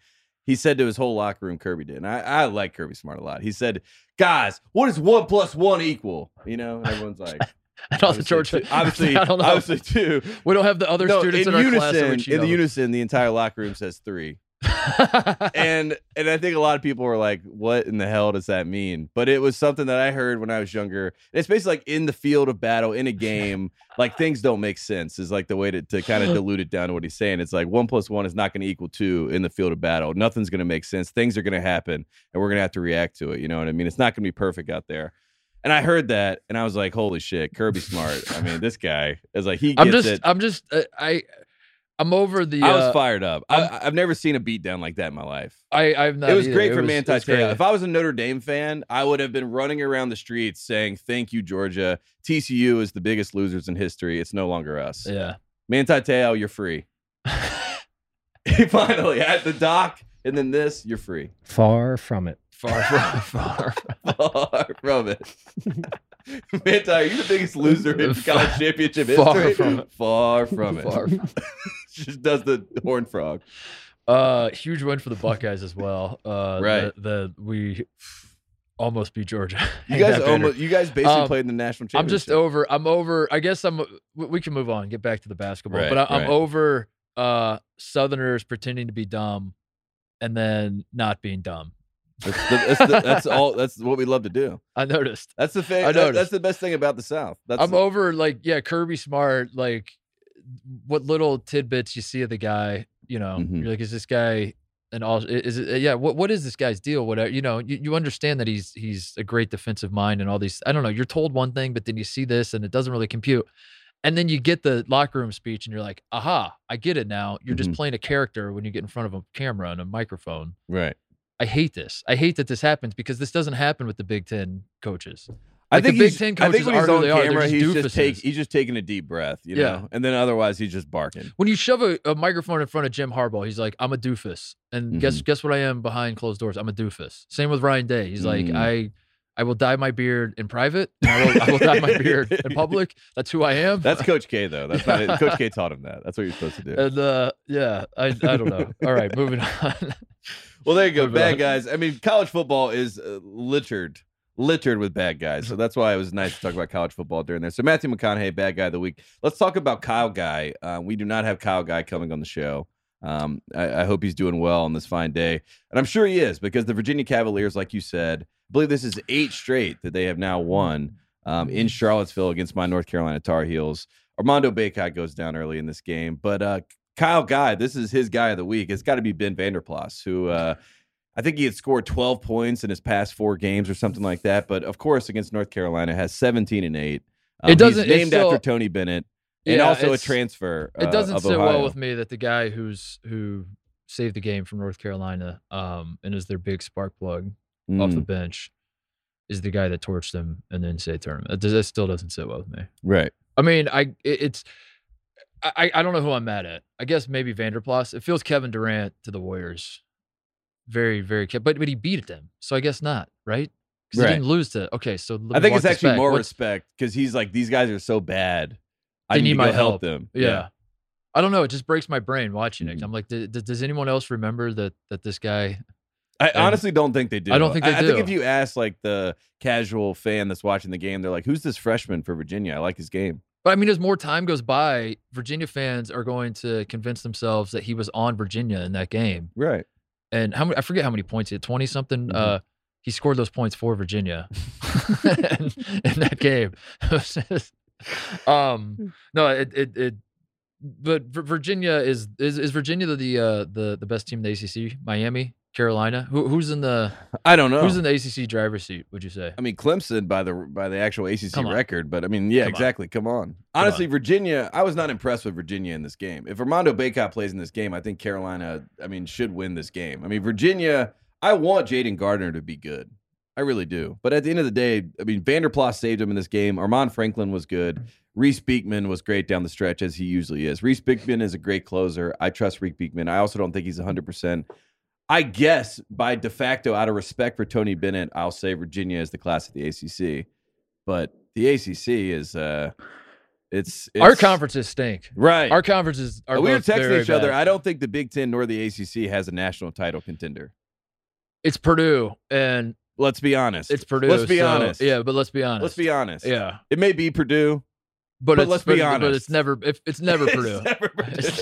He said to his whole locker room, Kirby did. And I, I like Kirby Smart a lot. He said, "Guys, what is one plus one equal?" You know, and everyone's like. And all the Georgia, obviously, I don't know. Obviously, too. We don't have the other no, students in, in our unison, class. In the unison, the entire locker room says three, and and I think a lot of people were like, "What in the hell does that mean?" But it was something that I heard when I was younger. And it's basically like in the field of battle, in a game, like things don't make sense. Is like the way to to kind of dilute it down to what he's saying. It's like one plus one is not going to equal two in the field of battle. Nothing's going to make sense. Things are going to happen, and we're going to have to react to it. You know what I mean? It's not going to be perfect out there. And I heard that, and I was like, "Holy shit, Kirby Smart!" I mean, this guy is like he. Gets I'm just, it. I'm just, uh, I, I'm over the. I was uh, fired up. I, I've never seen a beatdown like that in my life. I, I've not. It was either. great it for was, Manti Te'o. If I was a Notre Dame fan, I would have been running around the streets saying, "Thank you, Georgia. T C U is the biggest losers in history. It's no longer us." Yeah, Manti Te'o, you're free. He finally at the dock, and then this, you're free. Far from it. Far from, far, far from it. Manti, are you the biggest loser in college championship far history? From far from it. Far from it. Just does the horn frog. Uh, huge win for the Buckeyes as well. Uh, right. The, the we almost beat Georgia. You guys almost. You guys basically um, played in the national championship. I'm just over. I'm over. I guess I'm. We can move on. Get back to the basketball. Right, but I, right. I'm over uh, Southerners pretending to be dumb, and then not being dumb. That's, the, that's, the, that's all. That's what we love to do. I noticed. That's the thing. That, that's the best thing about the South. That's I'm the, over like yeah, Kirby Smart. Like what little tidbits you see of the guy. You know, mm-hmm. you're like, is this guy an all? Is it yeah? What what is this guy's deal? Whatever. You know, you, you understand that he's he's a great defensive mind and all these. I don't know. You're told one thing, but then you see this and it doesn't really compute. And then you get the locker room speech and you're like, aha, I get it now. You're mm-hmm. just playing a character when you get in front of a camera and a microphone. Right. I hate this. I hate that this happens because this doesn't happen with the Big Ten coaches. I like think the Big Ten coaches I think when he's on camera, are, he's, just take, he's just taking a deep breath, you yeah. know, and then otherwise he's just barking. When you shove a, a microphone in front of Jim Harbaugh, he's like, I'm a doofus. And mm-hmm. guess guess what I am behind closed doors? I'm a doofus. Same with Ryan Day. He's mm-hmm. like, I... I will dye my beard in private, and I will, I will dye my beard in public. That's who I am. That's Coach K, though. That's not it. Coach K taught him that. That's what you're supposed to do. And, uh, yeah, I, I don't know. All right, moving on. Well, there you go. Moving bad on. Guys. I mean, college football is uh, littered, littered with bad guys. So that's why it was nice to talk about college football during there. So Matthew McConaughey, bad guy of the week. Let's talk about Kyle Guy. Uh, we do not have Kyle Guy coming on the show. Um, I, I hope he's doing well on this fine day. And I'm sure he is, because the Virginia Cavaliers, like you said, I believe this is eight straight that they have now won um, in Charlottesville against my North Carolina Tar Heels. Armando Bacot goes down early in this game. But uh, Kyle Guy, this is his guy of the week. It's got to be Ben Vanderplas, who uh, I think he had scored twelve points in his past four games or something like that. But, of course, against North Carolina, has seventeen and eight. Um, it doesn't, he's named still, after Tony Bennett. And yeah, also a transfer. Uh, it doesn't sit Ohio. Well with me that the guy who's who saved the game from North Carolina um, and is their big spark plug mm. off the bench is the guy that torched them in the N C A A tournament. That, that still doesn't sit well with me. Right. I mean, I it's I I don't know who I'm mad at. I guess maybe Vanderplas. It feels Kevin Durant to the Warriors. Very very, but but he beat them, so I guess not. Right. Because right. he didn't lose to. Okay, so I think it's actually back. more What's, respect because he's like, these guys are so bad. They I need, need my help. help them. Yeah. yeah. I don't know. It just breaks my brain watching it. I'm like, d- d- does anyone else remember that that this guy? I and, honestly don't think they do. I don't think they I, do. I think if you ask like the casual fan that's watching the game, they're like, who's this freshman for Virginia? I like his game. But I mean, as more time goes by, Virginia fans are going to convince themselves that he was on Virginia in that game. Right. And how many, I forget how many points he had, twenty something. Mm-hmm. Uh, he scored those points for Virginia in, in that game. um no it, it it but Virginia is is, is Virginia the uh the the best team in the A C C? Miami, Carolina, Who, who's in the I don't know who's in the A C C driver's seat, would you say? I mean, Clemson by the by the actual A C C record, but I mean, yeah, come exactly on. come on honestly come on. Virginia, I was not impressed with Virginia in this game. If Armando Bacot plays in this game, I think Carolina I mean should win this game. I mean, Virginia, I want Jaden Gardner to be good, I really do. But at the end of the day, I mean, Vanderplas saved him in this game. Armand Franklin was good. Reese Beekman was great down the stretch, as he usually is. Reese Beekman is a great closer. I trust Reese Beekman. I also don't think he's one hundred percent. I guess by de facto, out of respect for Tony Bennett, I'll say Virginia is the class of the A C C. But the A C C is... Uh, It's, it's our conferences stink, right? Our conferences are. We were texting each bad. other. I don't think the Big Ten nor the A C C has a national title contender. It's Purdue and. Let's be honest. It's Purdue. Let's be so, honest. Yeah, but let's be honest. Let's be honest. Yeah, it may be Purdue, but, but let's but, be honest. But it's never. If, it's never it's Purdue. Never Purdue. It's,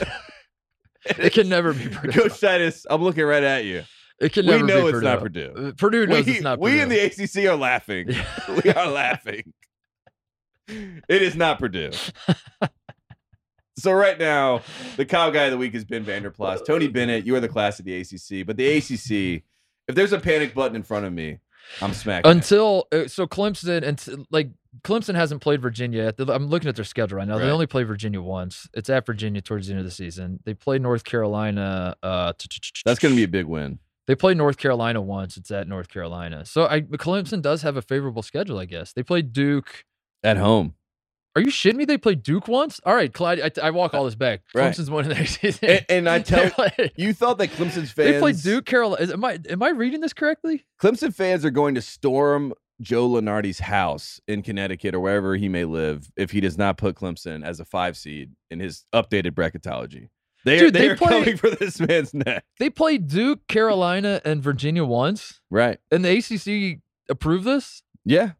it can never be Purdue. Coach Titus, I'm looking right at you. It can never. We know be it's Purdue. not Purdue. Uh, Purdue knows we, it's not. Purdue. We in the A C C are laughing. We are laughing. It is not Purdue. So right now, the Kyle Guy of the Week has been Vanderplas. Tony Bennett, you are the class of the A C C, but the A C C. If there's a panic button in front of me, I'm smacked. Until so Clemson and like Clemson hasn't played Virginia. I'm looking at their schedule right now. Right. They only play Virginia once. It's at Virginia towards the end of the season. They play North Carolina. Uh, That's going to be a big win. They play North Carolina once. It's at North Carolina. So I Clemson does have a favorable schedule, I guess. They play Duke at home. Are you shitting me? They played Duke once? All right, Clyde, I, I walk all this back. Right. Clemson's one of the and, and I tell you, you thought that Clemson's fans... They played Duke, Carolina. Is, am, I, am I reading this correctly? Clemson fans are going to storm Joe Lunardi's house in Connecticut or wherever he may live if he does not put Clemson as a five seed in his updated bracketology. They Dude, are, they they are play, coming for this man's neck. They played Duke, Carolina, and Virginia once? Right. And the A C C approved this? Yeah.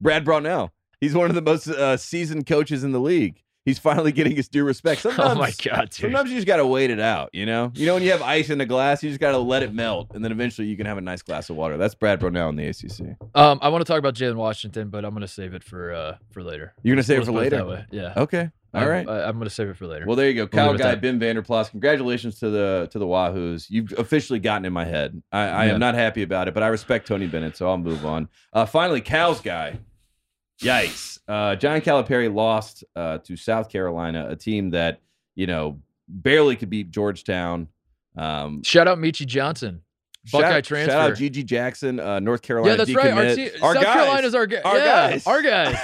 Brad Brownell. He's one of the most uh, seasoned coaches in the league. He's finally getting his due respect. Sometimes, oh my God, dude. Sometimes you just got to wait it out, you know? You know when you have ice in a glass, you just got to let it melt, and then eventually you can have a nice glass of water. That's Brad Brownell in the A C C. Um, I want to talk about Jalen Washington, but I'm going to save it for uh, for later. You're going to save it for later? Yeah. Okay. All right. I, I'm going to save it for later. Well, there you go. Kyle we'll Guy, Ben Vanderplas, congratulations to the to the Wahoos. You've officially gotten in my head. I, I yeah. am not happy about it, but I respect Tony Bennett, so I'll move on. Uh, finally, Cal's Guy. Yikes. Uh, John Calipari lost uh, to South Carolina, a team that, you know, barely could beat Georgetown. Um, Shout out Michie Johnson. Buckeye shout, transfer. Shout out Gigi Jackson, uh, North Carolina. Yeah, that's decommit. Right. Our, te- our South guys. Carolina's our, ga- our yeah, guys. Our guys.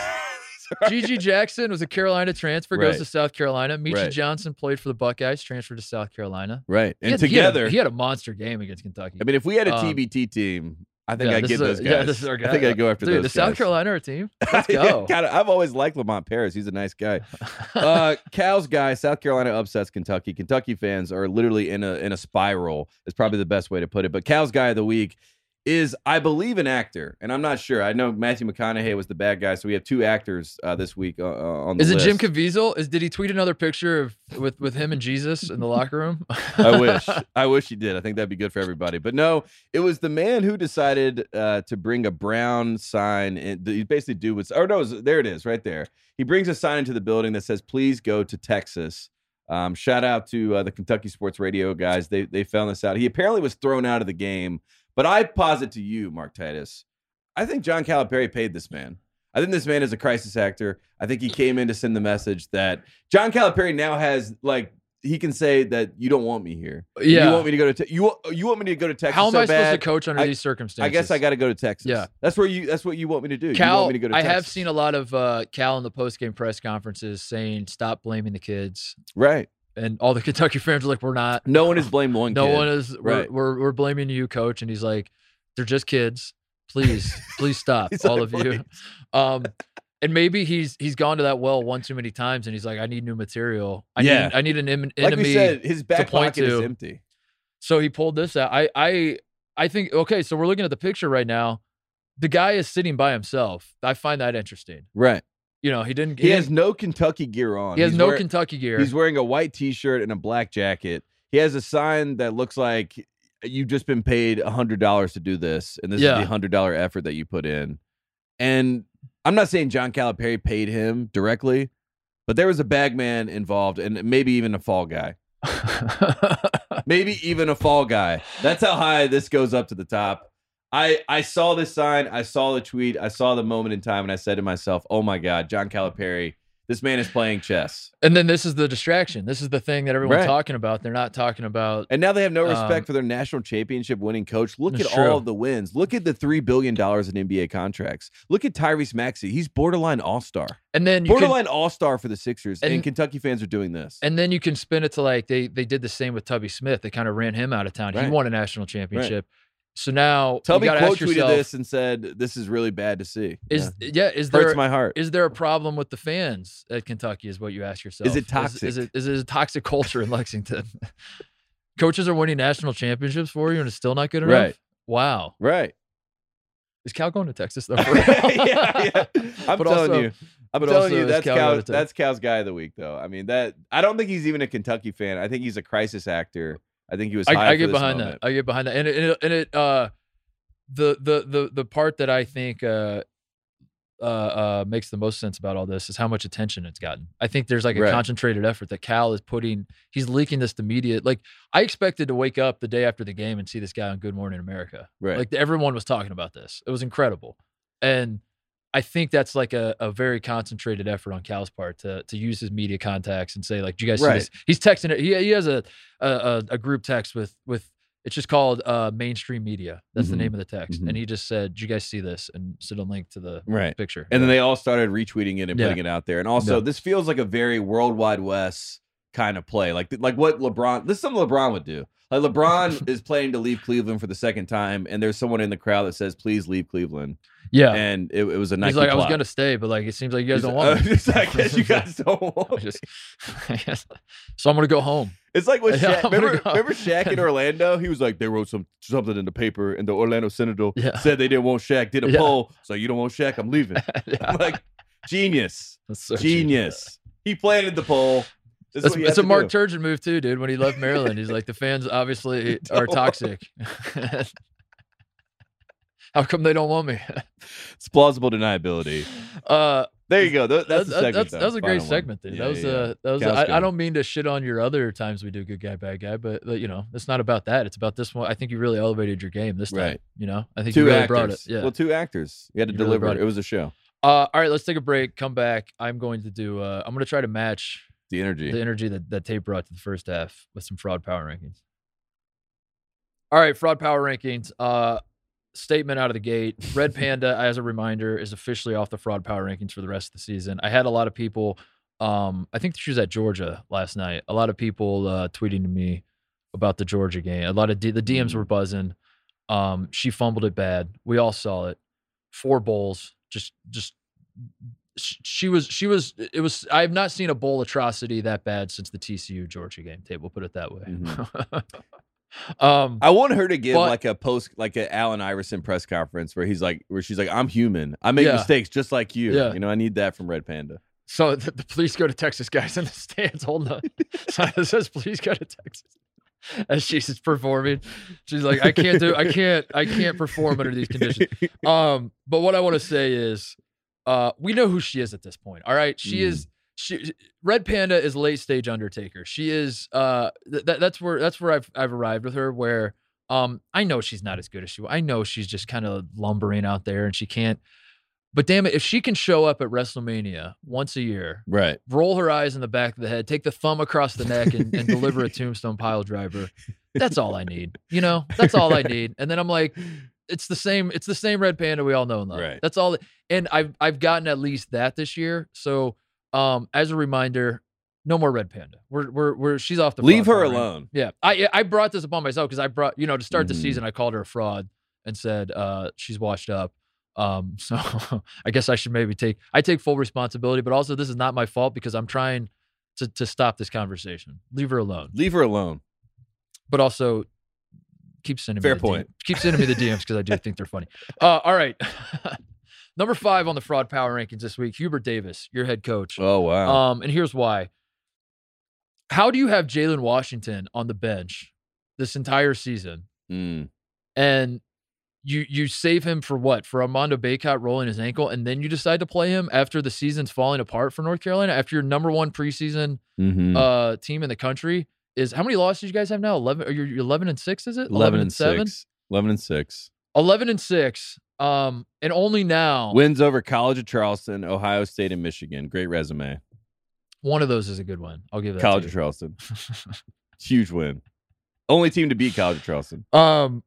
Gigi Jackson was a Carolina transfer, goes right. to South Carolina. Michi right. Johnson played for the Buckeyes, transferred to South Carolina. Right. And he had, together. He had, a, he had a monster game against Kentucky. I mean, if we had a T B T um, team, I think yeah, I'd give those guys. Yeah, this is our guy. I think I'd go after Dude, those the guys. The South Carolina team? Let's go. yeah, I've always liked Lamont Paris. He's a nice guy. Uh, Cal's guy, South Carolina upsets Kentucky. Kentucky fans are literally in a in a spiral is probably the best way to put it. But Cal's guy of the week is, I believe, an actor. And I'm not sure. I know Matthew McConaughey was the bad guy. So we have two actors uh, this week uh, on the is list. Is it Jim Caviezel? Is, did he tweet another picture of with, with him and Jesus in the locker room? I wish. I wish he did. I think that'd be good for everybody. But no, it was the man who decided uh, to bring a brown sign. In, he basically do what's... Oh, no. There it is. Right there. He brings a sign into the building that says, please go to Texas. Um, shout out to uh, the Kentucky Sports Radio guys. They, they found this out. He apparently was thrown out of the game. But I posit to you, Mark Titus, I think John Calipari paid this man. I think this man is a crisis actor. I think he came in to send the message that John Calipari now has, like, he can say that you don't want me here. Yeah. You want me to go to te- you you want me to go to Texas? How am so I bad? supposed to coach under I, these circumstances? I guess I got to go to Texas. Yeah. That's where you that's what you want me to do. Cal, you want me to go to Texas. I have seen a lot of uh, Cal in the post-game press conferences saying stop blaming the kids. Right. And all the Kentucky fans are like, we're not. No one is blamed one no kid. No one is. Right. We're, we're we're blaming you, coach. And he's like, they're just kids. Please, please stop, all like, of please. you. Um, and maybe he's he's gone to that well one too many times, and he's like, I need new material. I yeah. need I need an em- like enemy. Like we said, his back pocket is empty. So he pulled this out. I I I think okay. So we're looking at the picture right now. The guy is sitting by himself. I find that interesting. Right. You know, he didn't. He, he has didn't, no Kentucky gear on. He has he's no wearing, Kentucky gear. He's wearing a white T-shirt and a black jacket. He has a sign that looks like you've just been paid one hundred dollars to do this, and this yeah. is the one hundred dollars effort that you put in. And I'm not saying John Calipari paid him directly, but there was a bag man involved, and maybe even a fall guy. maybe even a fall guy. That's how high this goes up to the top. I, I saw this sign, I saw the tweet, I saw the moment in time, and I said to myself, oh my God, John Calipari, this man is playing chess. And then this is the distraction. This is the thing that everyone's right. talking about. They're not talking about... And now they have no respect um, for their national championship winning coach. Look at true. all of the wins. Look at the three billion dollars in N B A contracts. Look at Tyrese Maxey. He's borderline all-star. And then you Borderline can, all-star for the Sixers, and, and Kentucky fans are doing this. And then you can spin it to like, they they did the same with Tubby Smith. They kind of ran him out of town. Right. He won a national championship. Right. So now Tell you got to ask yourself, tweeted this and said, this is really bad to see. Is yeah, yeah is there hurts my heart. Is there a problem with the fans at Kentucky is what you ask yourself. Is it toxic? Is, is, it, is it a toxic culture in Lexington? Coaches are winning national championships for you and it's still not good enough? Right. Wow. Right. Is Cal going to Texas though? For yeah, yeah. I'm but telling also, you. I'm telling you, that's Cal Cal, that's Cal's guy of the week though. I mean, that I don't think he's even a Kentucky fan. I think he's a crisis actor. I think he was. I, I get behind moment. that. I get behind that, and it, and it, and it uh, the the the the part that I think uh, uh, uh, makes the most sense about all this is how much attention it's gotten. I think there's like a right. concentrated effort that Cal is putting. He's leaking this to media. Like I expected to wake up the day after the game and see this guy on Good Morning America. Right. Like everyone was talking about this. It was incredible, and I think that's like a, a very concentrated effort on Cal's part to to use his media contacts and say like, do you guys right. see this? He's texting it. He he has a a, a group text with with it's just called uh, mainstream media. That's mm-hmm. the name of the text. Mm-hmm. And he just said, do you guys see this? And sent a link to the right. picture. And yeah. then they all started retweeting it and yeah. putting it out there. And also yeah. this feels like a very World Wide West kind of play. Like like what LeBron, this is something LeBron would do. Like LeBron is planning to leave Cleveland for the second time, and there's someone in the crowd that says, "Please leave Cleveland." Yeah, and it, it was a nice. He's like, plot. "I was gonna stay, but like it seems like you guys He's don't want me." Uh, I guess you guys don't want me. I just, I guess, so I'm gonna go home. It's like with Shaq. Yeah, remember, remember Shaq in Orlando? He was like, they wrote some something in the paper, and the Orlando Sentinel yeah. said they didn't want Shaq. Did a yeah. poll, so you don't want Shaq? I'm leaving. yeah. I'm like genius, so genius. Genius. He planted the poll. That's, that's a Mark do. Turgeon move too, dude. When he left Maryland, he's like, the fans obviously are toxic. How come they don't want me? It's plausible deniability. Uh, there you go. That, that's that, a segment, that's, that was a great segment, dude. Yeah, that was yeah. a, that was. A, I, I don't mean to shit on your other times we do good guy, bad guy, but, but you know, it's not about that. It's about this one. I think you really elevated your game this time. Right. You know, I think two you really actors. brought it. Yeah. Well, two actors. You had to you deliver really it. it. It was a show. Uh, all right, let's take a break. Come back. I'm going to do. Uh, I'm going to try to match. The energy. The energy that, that tape brought to the first half with some fraud power rankings. All right, Fraud Power Rankings. Uh, statement out of the gate. Red Panda, as a reminder, is officially off the Fraud Power Rankings for the rest of the season. I had a lot of people, um, I think she was at Georgia last night, a lot of people uh, tweeting to me about the Georgia game. A lot of D- the D Ms were buzzing. Um, she fumbled it bad. We all saw it. Four bowls. Just, just, she was, she was, it was, I have not seen a bowl atrocity that bad since the T C U Georgia game. Table, we'll put it that way. Mm-hmm. um, I want her to give but, like a post, like an Allen Iverson press conference where he's like, where she's like, I'm human. I make yeah. mistakes just like you. Yeah. You know, I need that from Red Panda. So the, the police go to Texas guys in the stands holding the sign that says, please go to Texas. As she's performing, she's like, I can't do, I can't, I can't perform under these conditions. Um, but what I want to say is, uh, we know who she is at this point. All right, she mm. is she. Red Panda is late stage Undertaker. She is. Uh, th- that's where that's where I've I've arrived with her. Where, um, I know she's not as good as she was. I know she's just kind of lumbering out there, and she can't. But damn it, if she can show up at WrestleMania once a year, right, roll her eyes in the back of the head, take the thumb across the neck, and, and deliver a tombstone pile driver, that's all I need. You know, that's all right. I need. And then I'm like, it's the same. It's the same Red Panda we all know and love. Right. That's all. And I've I've gotten at least that this year. So, um, as a reminder, no more Red Panda. We're we're we're she's off the leave her alone. Alone. Yeah, I I brought this upon myself because I brought you know to start mm-hmm. the season I called her a fraud and said uh, she's washed up. Um, so I guess I should maybe take, I take full responsibility, but also this is not my fault because I'm trying to, to stop this conversation. Leave her alone. Leave her alone. But also keep sending Fair me, point. D- keep sending me the D Ms because I do think they're funny. Uh, all right. Number five on the Fraud Power Rankings this week, Hubert Davis, your head coach. Oh, wow. Um, and here's why. How do you have Jalen Washington on the bench this entire season? Mm. And You you save him for what? For Armando Bacot rolling his ankle, and then you decide to play him after the season's falling apart for North Carolina, after your number one preseason mm-hmm. uh, team in the country is how many losses you guys have now? Eleven? Or you're, you're eleven and six? Is it eleven and seven? Eleven and six. Eleven and six. Um, and only now wins over College of Charleston, Ohio State, and Michigan. Great resume. One of those is a good one. I'll give that College to you. College of Charleston, huge win. Only team to beat College of Charleston. Um.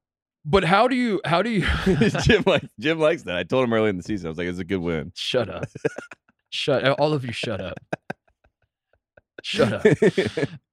But how do you, how do you, Jim, like, Jim likes that. I told him early in the season, I was like, it's a good win. Shut up. shut All of you shut up. Shut up.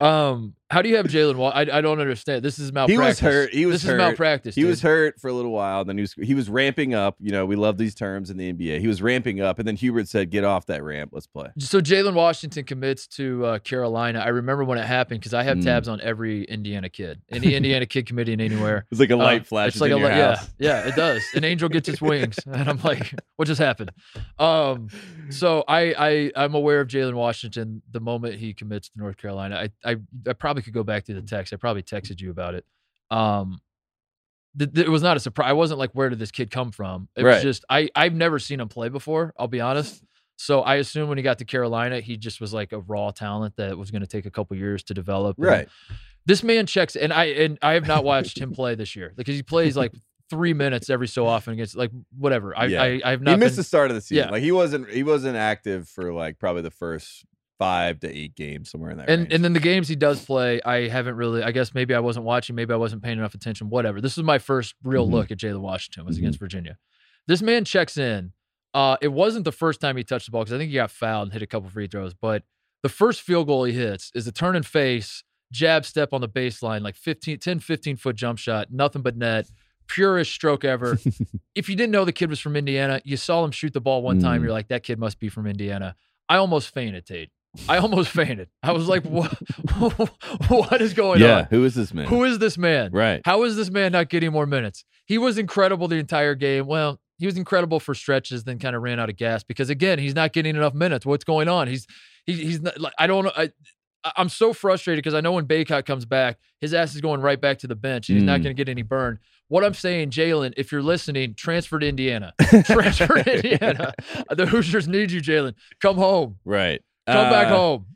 Um, how do you have Jalen Wall? I, I don't understand. This is malpractice. He was hurt. He was this hurt. This is malpractice. He dude. was hurt for a little while. Then he was, he was ramping up. You know, we love these terms in the N B A. He was ramping up. And then Hubert said, get off that ramp. Let's play. So Jalen Washington commits to uh, Carolina. I remember when it happened because I have mm. tabs on every Indiana kid. Any Indiana kid committing anywhere. It's like a light um, flash. It's like in a your li- house. Yeah, yeah, it does. An angel gets its wings. And I'm like, what just happened? Um, so I, I, I'm aware of Jalen Washington the moment he commits to North Carolina. I, I, I probably could go back to the text. I probably texted you about it. Um, th- th- it was not a surprise. I wasn't like, where did this kid come from? It right. was just, I, I've never seen him play before, I'll be honest. So I assume when he got to Carolina, he just was like a raw talent that was going to take a couple years to develop. Right. And this man checks, and I and I have not watched him play this year because he plays like three minutes every so often against like whatever. I yeah. I, I have not. He missed been, the start of the season. Yeah. Like he wasn't he wasn't active for like probably the first five to eight games, somewhere in that and range. And then the games he does play, I haven't really, I guess maybe I wasn't watching, maybe I wasn't paying enough attention, whatever. This is my first real mm-hmm. look at Jalen Washington was mm-hmm. against Virginia. This man checks in. Uh, it wasn't the first time he touched the ball because I think he got fouled and hit a couple free throws, but the first field goal he hits is a turn and face, jab step on the baseline, like fifteen, ten, fifteen foot jump shot, nothing but net, purest stroke ever. If you didn't know the kid was from Indiana, you saw him shoot the ball one mm. time, you're like, that kid must be from Indiana. I almost fainted, Tate. I almost fainted. I was like, what, what is going yeah, on? Yeah, who is this man? Who is this man? Right. How is this man not getting more minutes? He was incredible the entire game. Well, he was incredible for stretches, then kind of ran out of gas because, again, he's not getting enough minutes. What's going on? He's he, he's not, I don't know. I, I'm so frustrated because I know when Bacot comes back, his ass is going right back to the bench. And he's mm. not going to get any burn. What I'm saying, Jalen, if you're listening, transfer to Indiana. Transfer to Indiana. The Hoosiers need you, Jalen. Come home. Right. Come back uh, home.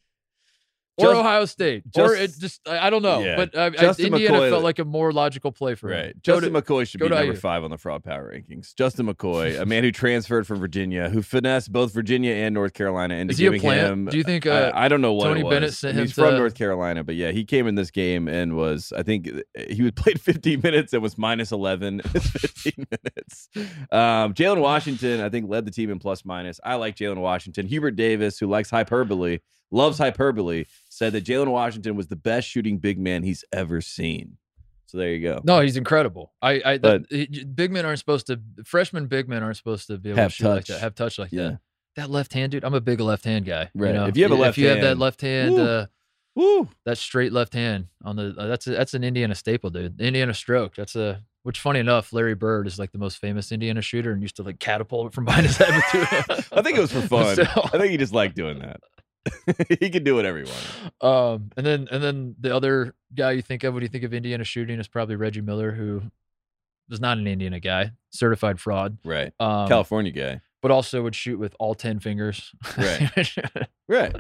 Or just, Ohio State. Just, or it just, I don't know. Yeah. But uh, Indiana McCoy, felt like a more logical play for him. Right. Justin to, McCoy should be number I U. five on the fraud power rankings. Justin McCoy, a man who transferred from Virginia, who finessed both Virginia and North Carolina into giving him. Do you think uh, I, I don't know what Tony it was. Bennett sent him He's to, from North Carolina, but yeah, he came in this game and was, I think he was played fifteen minutes and was minus eleven in fifteen minutes. Um, Jalen Washington, I think, led the team in plus minus. I like Jalen Washington. Hubert Davis, who likes hyperbole, loves hyperbole, said that Jalen Washington was the best shooting big man he's ever seen. So there you go. No, he's incredible. I, I but, the, big men aren't supposed to, freshmen big men aren't supposed to be able to shoot touch. like that, have touch like yeah. that. That left hand, dude, I'm a big left hand guy. Right. You know? If you have a left if you hand. Have that left hand, woo, uh, woo. that straight left hand, on the uh, that's a, that's an Indiana staple, dude. Indiana stroke. That's a, which funny enough, Larry Bird is like the most famous Indiana shooter and used to like catapult it from behind his head. I think it was for fun. So, I think he just liked doing that. He can do whatever he wants. Um, and then, and then the other guy you think of when you think of Indiana shooting is probably Reggie Miller, who was not an Indiana guy, certified fraud, right? Um, California guy, but also would shoot with all ten fingers, right? Right.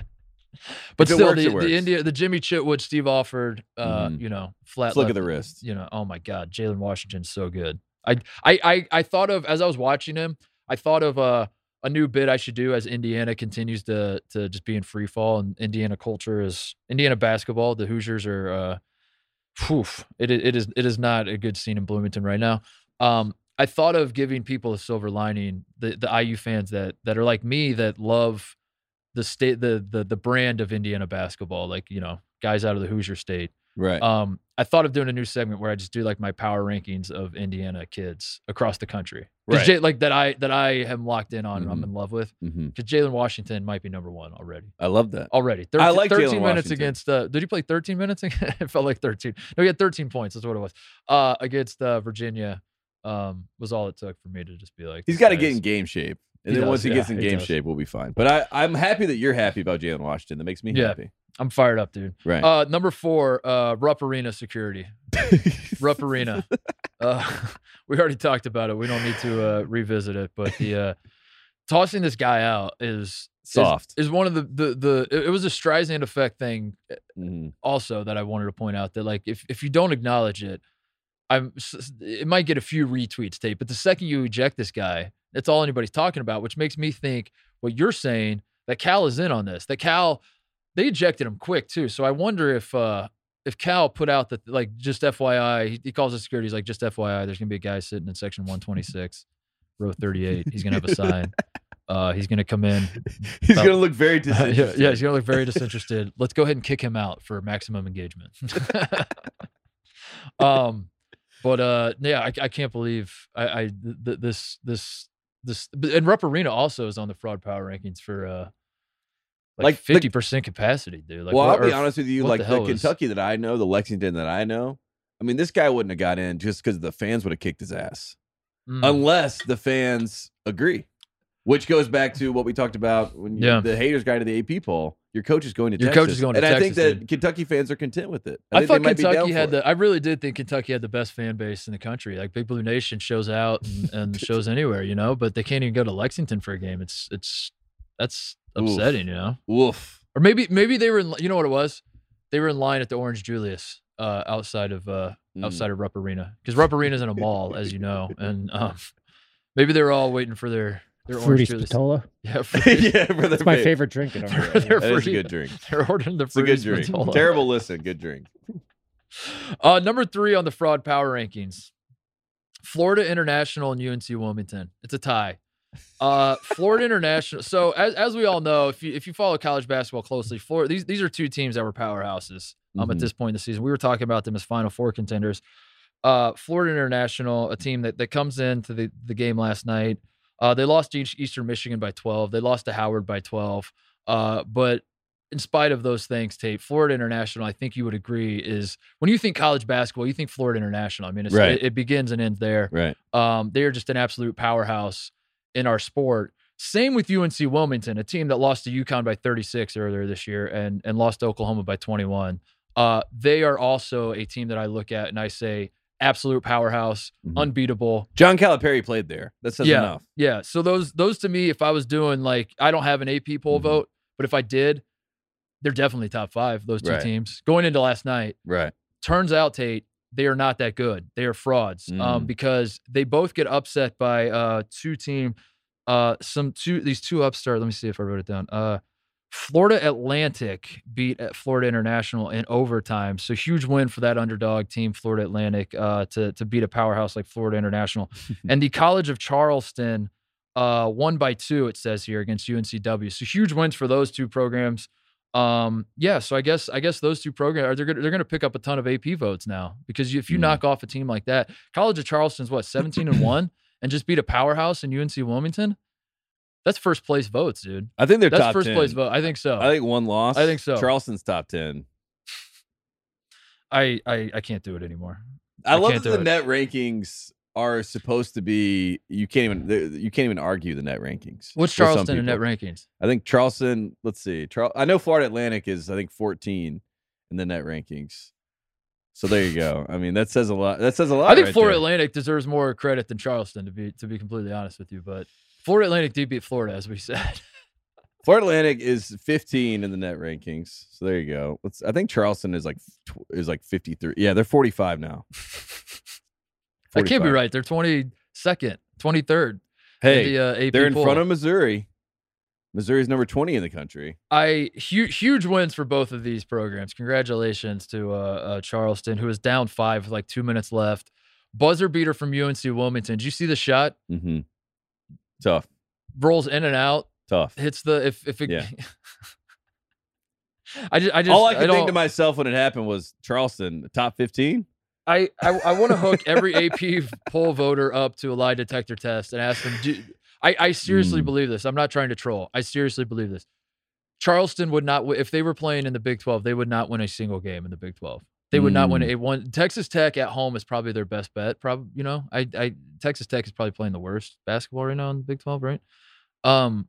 But if still, works, the, the India, the Jimmy Chitwood, Steve Alford, uh, mm-hmm. you know, flat Just look left, at the wrist. You know, oh my God, Jalen Washington's so good. I, I, I, I thought of as I was watching him, I thought of uh. a new bit I should do as Indiana continues to to just be in free fall, and Indiana culture is Indiana basketball. The Hoosiers are, uh, whew, it it is it is not a good scene in Bloomington right now. Um, I thought of giving people a silver lining, the the I U fans that that are like me that love the state, the the the brand of Indiana basketball, like you know guys out of the Hoosier state. Right. Um, I thought of doing a new segment where I just do like my power rankings of Indiana kids across the country. Right. J- like that I that I am locked in on mm-hmm. and I'm in love with. Because mm-hmm. Jalen Washington might be number one already. I love that. Already. thirteen, I like thirteen Jalen minutes Washington. Against uh, did he play thirteen minutes? It felt like thirteen. No, he had thirteen points. That's what it was. Uh, against uh, Virginia um, was all it took for me to just be like, he's got to get in game shape. And he then does, once he yeah, gets in game does. shape, we'll be fine. But I, I'm happy that you're happy about Jalen Washington. That makes me yeah. happy. I'm fired up, dude. Right. Uh, number four, uh, Rupp Arena security. Rupp Arena. Uh, we already talked about it. We don't need to uh, revisit it. But the uh, tossing this guy out is soft. Is, is one of the the the. It was a Streisand effect thing, mm-hmm. also that I wanted to point out. That like if if you don't acknowledge it, I'm it might get a few retweets, Tate. But the second you eject this guy, that's all anybody's talking about. Which makes me think what you're saying that Cal is in on this. That Cal. They ejected him quick too, so I wonder if uh, if Cal put out the like just F Y I. He, he calls the security. He's like, just F Y I, there's gonna be a guy sitting in section one twenty-six, row thirty-eight. He's gonna have a sign. Uh, he's gonna come in. He's about, gonna look very disinterested. Uh, yeah, yeah, he's gonna look very disinterested. Let's go ahead and kick him out for maximum engagement. um, but uh, yeah, I, I can't believe I, I th- this this this and Rupp Arena also is on the fraud power rankings for. Uh, Like fifty percent capacity, dude. Like, well, I'll be honest with you. Like the, the Kentucky that I know, the Lexington that I know. I mean, this guy wouldn't have got in just because the fans would have kicked his ass, mm. unless the fans agree. Which goes back to what we talked about when you, yeah. the haters guy to the A P poll. Your coach is going to your Texas. Coach is going to and Texas, I think that dude. Kentucky fans are content with it. I, I think thought they might Kentucky be down had the. It. I really did think Kentucky had the best fan base in the country. Like Big Blue Nation shows out and, and shows anywhere, you know. But they can't even go to Lexington for a game. It's it's that's. Upsetting, Oof. You know. Woof. Or maybe, maybe they were in. You know what it was? They were in line at the Orange Julius uh, outside of uh, mm. outside of Rupp Arena because Rupp Arena's in a mall, as you know, and um, maybe they were all waiting for their their Fruity Orange Spatola. Julius. Yeah, Fruity. yeah, for that's my favorite drink. In our they're that is a good drink. They're ordering the Fruity Spatola. It's a good drink. Terrible listen, good drink. Uh, number three on the fraud power rankings: Florida International and U N C Wilmington. It's a tie. Uh, Florida International. So as as we all know, if you if you follow college basketball closely, Florida these these are two teams that were powerhouses. Um, mm-hmm. at this point in the season, we were talking about them as Final Four contenders. Uh, Florida International, a team that that comes into the the game last night. Uh, they lost to Eastern Michigan by twelve. They lost to Howard by twelve. Uh, but in spite of those things, Tate, Florida International, I think you would agree, is when you think college basketball, you think Florida International. I mean, it's, right. it, it begins and ends there. Right. Um, they are just an absolute powerhouse in our sport. Same with U N C Wilmington, a team that lost to UConn by thirty-six earlier this year and, and lost to Oklahoma by twenty-one. Uh, they are also a team that I look at and I say, absolute powerhouse, mm-hmm. unbeatable. John Calipari played there. That says yeah, enough. Yeah. So those, those to me, if I was doing like, I don't have an A P poll mm-hmm. vote, but if I did, they're definitely top five, those two right. teams. Going into last night, right. turns out, Tate, they are not that good. They are frauds mm. um, because they both get upset by uh, two team, uh, some two these two upstart. Let me see if I wrote it down. Uh, Florida Atlantic beat at Florida International in overtime. So huge win for that underdog team, Florida Atlantic, uh, to, to beat a powerhouse like Florida International. And the College of Charleston uh, won by two, it says here, against U N C W. So huge wins for those two programs. Um, yeah, so I guess I guess those two programs are they're gonna, they're going to pick up a ton of A P votes now, because if you mm. knock off a team like that, College of Charleston's what seventeen and one, and just beat a powerhouse in U N C Wilmington. That's first place votes, dude. I think they're that's top first ten. Place vote. I think so. I think one loss. I think so. Charleston's top ten. I I, I can't do it anymore. I, I love that the it. net rankings are supposed to be you can't even you can't even argue the net rankings. What's Charleston in net rankings? I think Charleston. Let's see. Char- I know Florida Atlantic is I think fourteen in the net rankings. So there you go. I mean that says a lot. That says a lot. I think right Florida there. Atlantic deserves more credit than Charleston to be to be completely honest with you. But Florida Atlantic did beat Florida, as we said. Florida Atlantic is fifteen in the net rankings. So there you go. Let's. I think Charleston is like is like fifty-three. Yeah, they're forty-five now. forty-five. I can't be right. They're twenty-second, twenty-third. Hey, the, uh, A P they're in pool. Front of Missouri. Missouri's number twenty in the country. I huge, huge wins for both of these programs. Congratulations to uh, uh, Charleston, who is down five with like two minutes left. Buzzer beater from U N C Wilmington. Did you see the shot? Mm-hmm. Tough. Rolls in and out. Tough. Hits the if if it. Yeah. I just I just all I could I think to myself when it happened was Charleston top fifteen. I, I, I want to hook every A P poll voter up to a lie detector test and ask them, do, I, I seriously mm. believe this. I'm not trying to troll. I seriously believe this. Charleston would not, if they were playing in the Big twelve, they would not win a single game in the Big twelve. They would mm. not win a one. Texas Tech at home is probably their best bet. Probably, you know, I, I, Texas Tech is probably playing the worst basketball right now in the Big twelve, right? Um,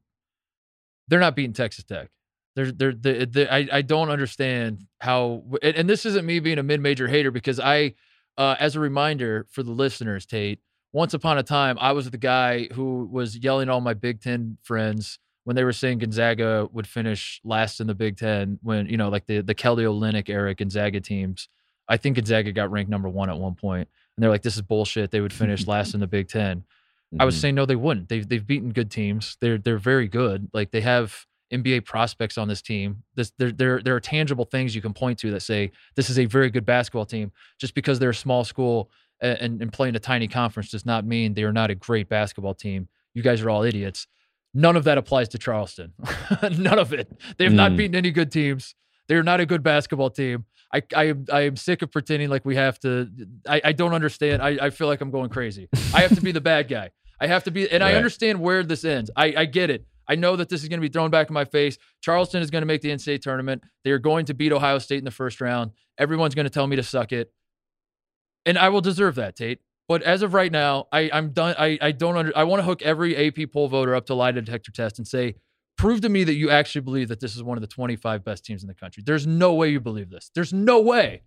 they're not beating Texas Tech. They're, they're, they're, they're, I, I don't understand how, and, and this isn't me being a mid-major hater, because I, uh, as a reminder for the listeners, Tate, once upon a time, I was the guy who was yelling at all my Big Ten friends when they were saying Gonzaga would finish last in the Big Ten when, you know, like the, the Kelly Olynyk era Gonzaga teams. I think Gonzaga got ranked number one at one point, and they're like, this is bullshit. They would finish last in the Big Ten. Mm-hmm. I was saying, no, they wouldn't. They've, they've beaten good teams. They're, they're very good. Like they have N B A prospects on this team. This, there, there, there are tangible things you can point to that say this is a very good basketball team. Just because they're a small school and, and, and playing a tiny conference does not mean they are not a great basketball team. You guys are all idiots. None of that applies to Charleston. None of it. They have mm. not beaten any good teams. They are not a good basketball team. I, I, I am sick of pretending like we have to. I, I don't understand. I, I feel like I'm going crazy. I have to be the bad guy. I have to be, and right. I understand where this ends. I, I get it. I know that this is going to be thrown back in my face. Charleston is going to make the N C double A tournament. They are going to beat Ohio State in the first round. Everyone's going to tell me to suck it. And I will deserve that, Tate. But as of right now, I, I'm done. I, I don't under, I want to hook every A P poll voter up to lie detector test and say, prove to me that you actually believe that this is one of the twenty-five best teams in the country. There's no way you believe this. There's no way.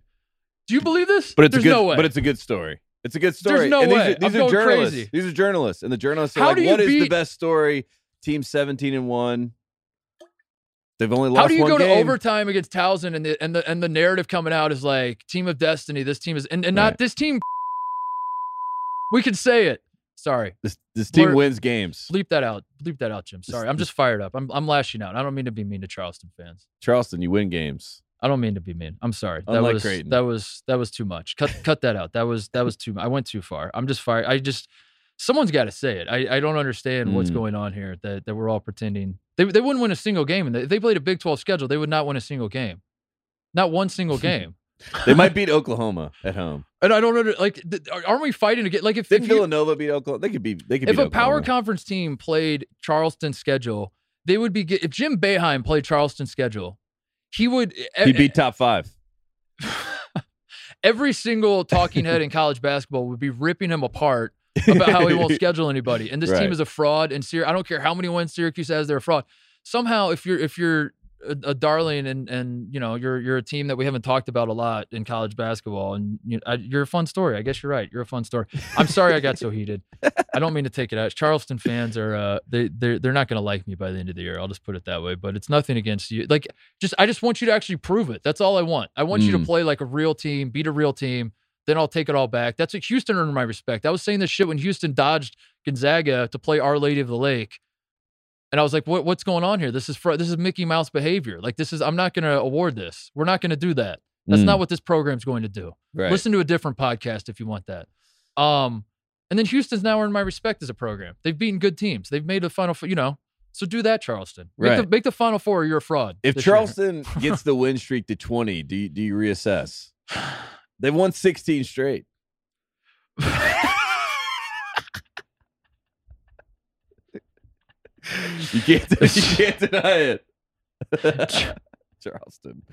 Do you believe this? But it's There's a good, no way. But it's a good story. It's a good story. There's no and way. These are, these I'm are going journalists. Crazy. These are journalists. And the journalists are How like, what beat- is the best story? Team seventeen and one. They've only lost one. How do you go game? To overtime against Towson and the and the and the narrative coming out is like team of destiny, this team is and, and right. not this team. We can say it. Sorry. This this team Blur, wins games. Bleep that out. Bleep that out, Jim. Sorry. This, I'm just fired up. I'm I'm lashing out. I don't mean to be mean to Charleston fans. Charleston, you win games. I don't mean to be mean. I'm sorry. That Unlike was Creighton. that was that was too much. Cut cut that out. That was that was too much. I went too far. I'm just fired. I just Someone's got to say it. I, I don't understand what's mm. going on here that, that we're all pretending. They they wouldn't win a single game. And if they played a Big twelve schedule, they would not win a single game. Not one single game. They might beat Oklahoma at home. And I don't know. Like, aren't we fighting to get... Like if, Didn't if Villanova you, beat Oklahoma? They could be. They could If beat a Oklahoma. Power conference team played Charleston's schedule, they would be... If Jim Boeheim played Charleston's schedule, he would... He'd be top five. Every single talking head in college basketball would be ripping him apart about how he won't schedule anybody, and this right. team is a fraud. And Syrac- I don't care how many wins Syracuse has; they're a fraud. Somehow, if you're if you're a darling, and and you know, you're you're a team that we haven't talked about a lot in college basketball, and you, I, you're a fun story. I guess you're right. You're a fun story. I'm sorry I got so heated. I don't mean to take it out. Charleston fans are uh, they they're, they're not going to like me by the end of the year. I'll just put it that way. But it's nothing against you. Like, just I just want you to actually prove it. That's all I want. I want mm. you to play like a real team, beat a real team. Then I'll take it all back. That's what Houston earned my respect. I was saying this shit when Houston dodged Gonzaga to play Our Lady of the Lake. And I was like, what, what's going on here? This is fr- this is Mickey Mouse behavior. Like, this is, I'm not going to award this. We're not going to do that. That's mm. not what this program's going to do. Right. Listen to a different podcast if you want that. Um, and then Houston's now earned my respect as a program. They've beaten good teams. They've made the Final Four, you know. So do that, Charleston. Make, right. the, make the Final Four or you're a fraud. If Charleston gets the win streak to twenty, do you, do you reassess? They've won sixteen straight. You can't, you can't deny it. Charleston.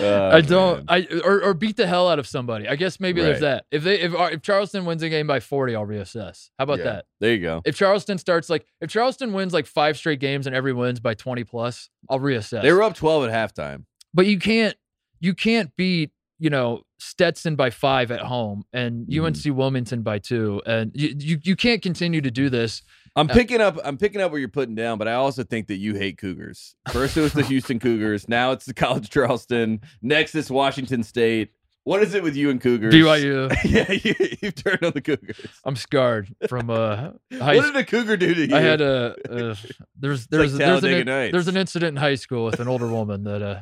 Oh, I don't. Man. I or, or beat the hell out of somebody. I guess maybe right. there's that. If they if if Charleston wins a game by forty, I'll reassess. How about yeah, that? There you go. If Charleston starts like if Charleston wins like five straight games and every wins by twenty plus, I'll reassess. They were up twelve at halftime. But you can't you can't beat, you know, Stetson by five at home and U N C mm. Wilmington by two, and you, you you can't continue to do this. I'm picking up I'm picking up what you're putting down, but I also think that you hate Cougars. First it was the Houston Cougars, now it's the College Charleston, next it's Washington State. What is it with you and Cougars? B Y U. yeah, you, you've turned on the Cougars. I'm scarred from uh. high what did a Cougar do to you? I had a uh, there's there's like there's, an, there's an incident in high school with an older woman that uh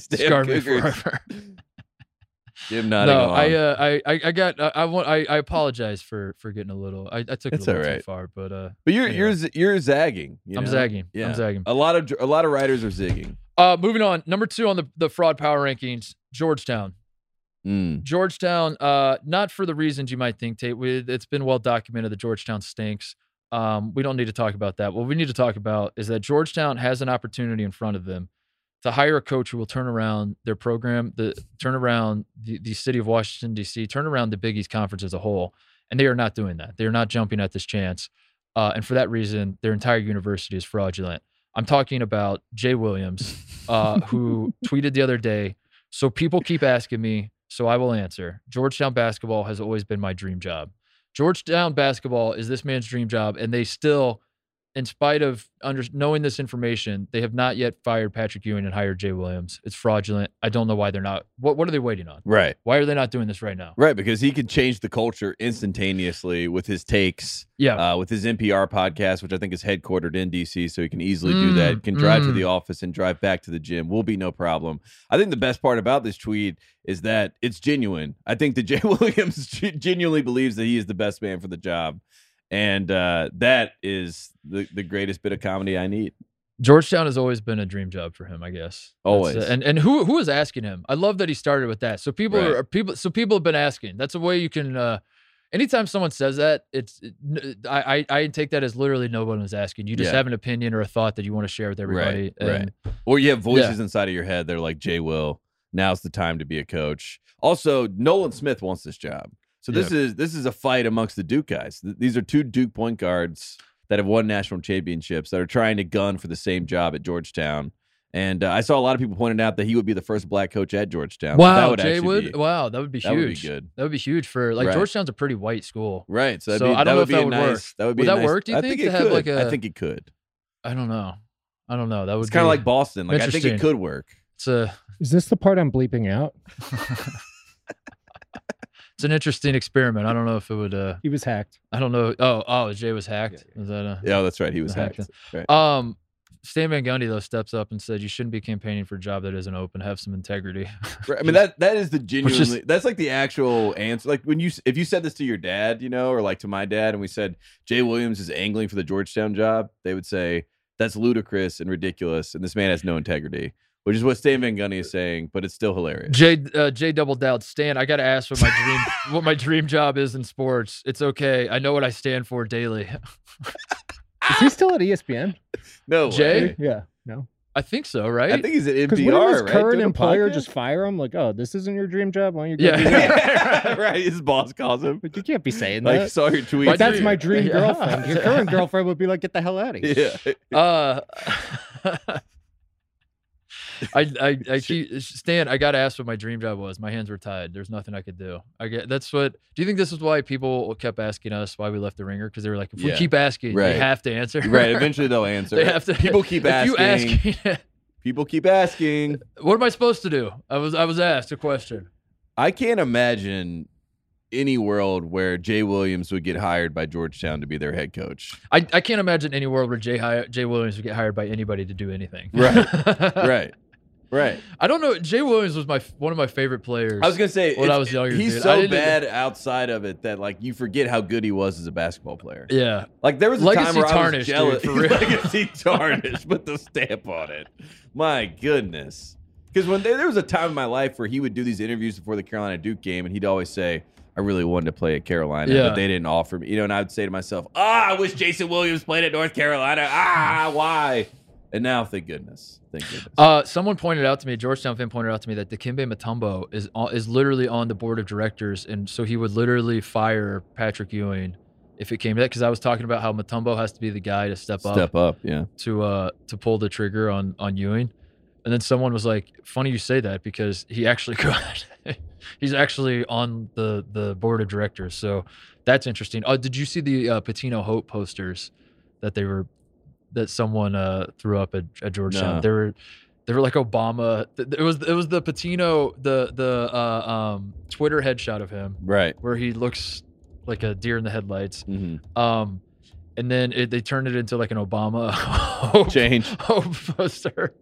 scarred Cougars. me forever. Jim nodding no, on. I, uh, I, I got. I, I want. I, I apologize for for getting a little. I, I took it's it a little right. too far, but uh. But you're anyway. you're you're zagging. You I'm know? zagging. Yeah. I'm zagging. A lot of a lot of writers are zigging. Uh, moving on. Number two on the the fraud power rankings, Georgetown. Mm. Georgetown. Uh, not for the reasons you might think, Tate. We, it's been well documented that Georgetown stinks. Um, we don't need to talk about that. What we need to talk about is that Georgetown has an opportunity in front of them to hire a coach who will turn around their program, the turn around the, the city of Washington, D C, turn around the Big East Conference as a whole. And they are not doing that. They are not jumping at this chance. Uh, and for that reason, their entire university is fraudulent. I'm talking about Jay Williams, uh, who tweeted the other day, so people keep asking me, so I will answer. Georgetown basketball has always been my dream job. Georgetown basketball is this man's dream job, and they still... in spite of under, knowing this information, they have not yet fired Patrick Ewing and hired Jay Williams. It's fraudulent. I don't know why they're not. What What are they waiting on? Right. Why are they not doing this right now? Right, because he could change the culture instantaneously with his takes. Yeah. Uh, with his N P R podcast, which I think is headquartered in D C, so he can easily mm, do that. He can drive mm. to the office and drive back to the gym. Will be no problem. I think the best part about this tweet is that it's genuine. I think that Jay Williams genuinely believes that he is the best man for the job. And uh, that is the, the greatest bit of comedy I need. Georgetown has always been a dream job for him, I guess. Always. Uh, and and who who is asking him? I love that he started with that. So people right. are people. So people have been asking. That's a way you can. Uh, anytime someone says that, it's it, I, I I take that as literally no one was asking. You just yeah. have an opinion or a thought that you want to share with everybody. Right. And, right. Or you have voices yeah. inside of your head that are like, Jay Will, now's the time to be a coach. Also, Nolan Smith wants this job. So this yeah. is this is a fight amongst the Duke guys. These are two Duke point guards that have won national championships that are trying to gun for the same job at Georgetown. And uh, I saw a lot of people pointing out that he would be the first black coach at Georgetown. Wow, so that would Jay would? Be, wow, that would be that huge. That would be good. That would be huge for, like, right. Georgetown's a pretty white school. Right. So, so be, I don't know if that would nice, work. That would be would that nice, work, do you I think? think it to could. Have like a, I think it could. I don't know. I don't know. That would It's kind of like Boston. Like, I think it could work. It's a, is this the part I'm bleeping out? It's an interesting experiment. I don't know if it would. Uh, he was hacked. I don't know. Oh, oh, Jay was hacked. Yeah, yeah. Is that a, yeah that's right. He was hacked. hacked. Right. Um, Stan Van Gundy though steps up and said, "You shouldn't be campaigning for a job that isn't open. Have some integrity." Right. I mean that that is the genuinely. Is, that's like the actual answer. Like when you if you said this to your dad, you know, or like to my dad, and we said Jay Williams is angling for the Georgetown job, they would say that's ludicrous and ridiculous, and this man has no integrity. Which is what Stan Van Gundy is saying, but it's still hilarious. Jay, uh, Jay Double Dowd, Stan, I got to ask what my dream, what my dream job is in sports. It's okay. I know what I stand for daily. Is he still at E S P N? No, Jay. Way. Yeah, no. I think so, right? I think he's at N P R. Because wouldn't his current right? employer just fire him? Like, oh, this isn't your dream job? Why don't you go yeah. yeah. right? His boss calls him. But you can't be saying that. I like, saw your tweet. But that's my dream yeah. girlfriend. Your current girlfriend would be like, get the hell out of here. Yeah. Uh... I, I, I keep, Stan, I got asked what my dream job was. My hands were tied. There's nothing I could do. I get that's what. Do you think this is why people kept asking us why we left the Ringer? Because they were like, if yeah. we keep asking, right. they have to answer. Right. Eventually they'll answer. They have to. People keep asking. You asking people keep asking. What am I supposed to do? I was I was asked a question. I can't imagine any world where Jay Williams would get hired by Georgetown to be their head coach. I, I can't imagine any world where Jay, Jay Williams would get hired by anybody to do anything. Right, right, right. I don't know. Jay Williams was my one of my favorite players. I was gonna say when I was younger. He's dude. so bad outside of it that like you forget how good he was as a basketball player. Yeah, like there was a legacy time where I was jealous. Dude, for real. Legacy tarnished. Put the stamp on it. My goodness. Because when they, there was a time in my life where he would do these interviews before the Carolina Duke game, and he'd always say, I really wanted to play at Carolina, yeah. but they didn't offer me. You know, and I would say to myself, ah, oh, I wish Jason Williams played at North Carolina. Ah, why? And now, thank goodness. Thank goodness. Uh, someone pointed out to me, a Georgetown fan pointed out to me that Dikembe Mutombo is, is literally on the board of directors, and so he would literally fire Patrick Ewing if it came to that, because I was talking about how Mutombo has to be the guy to step, step up. Step up, yeah. To, uh, to pull the trigger on, on Ewing. And then someone was like, funny you say that because he actually could. He's actually on the, the board of directors. So that's interesting. Oh, did you see the uh, Patino Hope posters that they were, that someone uh, threw up at, at Georgetown? No. They were, they were like Obama. It was, it was the Patino, the, the uh, um, Twitter headshot of him. Right. Where he looks like a deer in the headlights. Mm-hmm. Um, and then it, they turned it into like an Obama Hope, Change. Hope poster.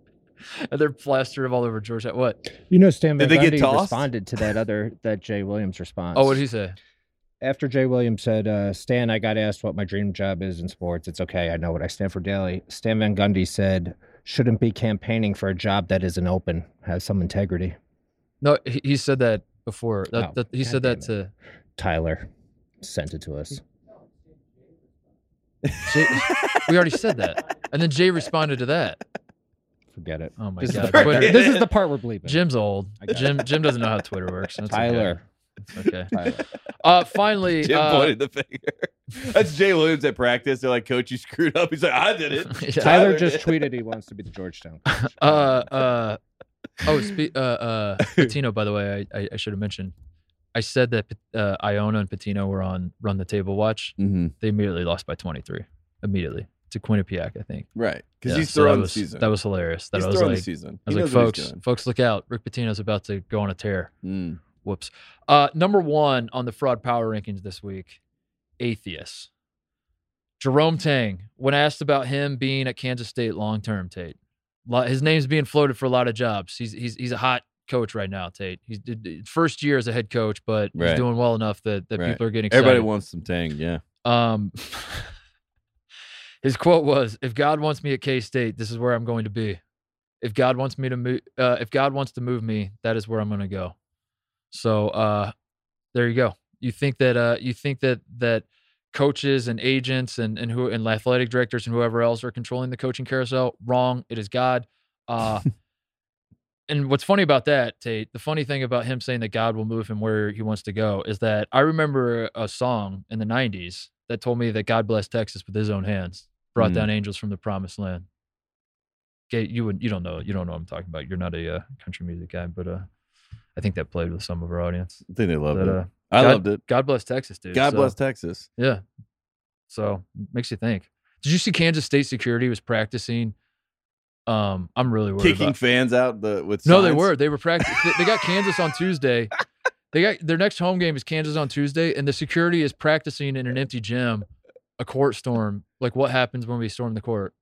And they're plastered all over Georgetown. What? You know, Stan Van Gundy responded to that other that Jay Williams response. Oh, what did he say? After Jay Williams said, uh, Stan, I got asked what my dream job is in sports. It's okay. I know what I stand for daily. Stan Van Gundy said, shouldn't be campaigning for a job that isn't open. Have some integrity. No, he, he said that before. That, oh, that, he God said that it. to... Tyler sent it to us. Jay, we already said that. And then Jay responded to that. Forget it. Oh my this god! Is Twitter, this is the part we're bleeping. Jim's old. Jim Jim doesn't know how Twitter works. That's Tyler. Okay. Tyler. Uh, finally, Jim uh, pointed the finger. That's Jay Williams at practice. They're like, "Coach, you screwed up." He's like, "I did it." Yeah. Tyler, Tyler just tweeted he wants to be the Georgetown coach. Uh, uh, oh, spe- uh, uh, Patino. By the way, I, I, I should have mentioned. I said that uh, Iona and Patino were on Run the Table watch. Mm-hmm. They immediately lost by twenty-three. Immediately. To Quinnipiac, I think. Right. Because yeah, he's so throwing the was, season. That was hilarious. That he's I was throwing like, the season. He I was like, folks, folks, look out. Rick Pitino's about to go on a tear. Mm. Whoops. Uh, number one on the fraud power rankings this week, atheist. Jerome Tang, when asked about him being at Kansas State long-term, Tate. His name's being floated for a lot of jobs. He's he's he's a hot coach right now, Tate. He's first year as a head coach, but right. he's doing well enough that, that right. people are getting excited. Everybody wants some Tang, yeah. Um... His quote was, "If God wants me at K-State, this is where I'm going to be. If God wants me to move, uh, if God wants to move me, that is where I'm going to go." So uh, there you go. You think that uh, you think that that coaches and agents and and who and athletic directors and whoever else are controlling the coaching carousel? Wrong. It is God. Uh, and what's funny about that, Tate? The funny thing about him saying that God will move him where he wants to go is that I remember a song in the nineties that told me that God blessed Texas with his own hands, brought mm. down angels from the promised land. Okay, you would you don't know you don't know what I'm talking about. You're not a uh, country music guy, but uh, I think that played with some of our audience. I think they loved that, it. Uh, I God, loved it. God bless Texas, dude. God so, bless Texas. Yeah. So makes you think. Did you see Kansas State security was practicing? Um, I'm really worried kicking about fans out the with. No, signs? they were. They were practicing. they, they got Kansas on Tuesday. They got their next home game is Kansas on Tuesday, and the security is practicing in an empty gym, a court storm. Like what happens when we storm the court?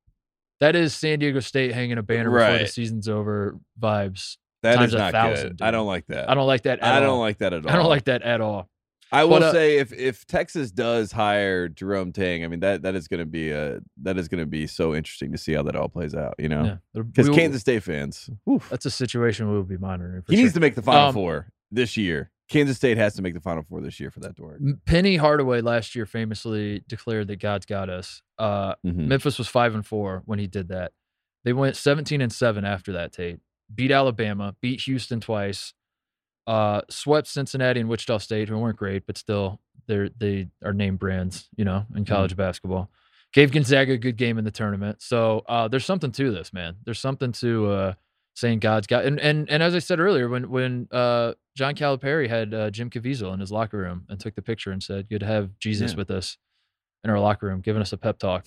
That is San Diego State hanging a banner right. before the season's over vibes. That times is not thousand, good. Dude. I don't like that. I don't like that. At I don't all. like that at all. I don't like that at all. I will but, uh, say if if Texas does hire Jerome Tang, I mean that that is going to be a that is going to be so interesting to see how that all plays out, you know? Because yeah, Kansas State fans, whew. That's a situation we will be monitoring. For he sure. needs to make the Final um, Four this year. Kansas State has to make the Final Four this year for that to work. Penny Hardaway last year famously declared that God's got us. Uh, mm-hmm. Memphis was five and four when he did that. They went seventeen and seven after that. Tate beat Alabama, beat Houston twice, uh, swept Cincinnati and Wichita State, who weren't great, but still they're they are name brands, you know, in college mm-hmm. basketball. Gave Gonzaga a good game in the tournament. So uh, there's something to this, man. There's something to uh, saying God's got, and, and, and as I said earlier, when, when, uh, John Calipari had uh, Jim Caviezel in his locker room and took the picture and said, "You'd have Jesus yeah. with us in our locker room, giving us a pep talk."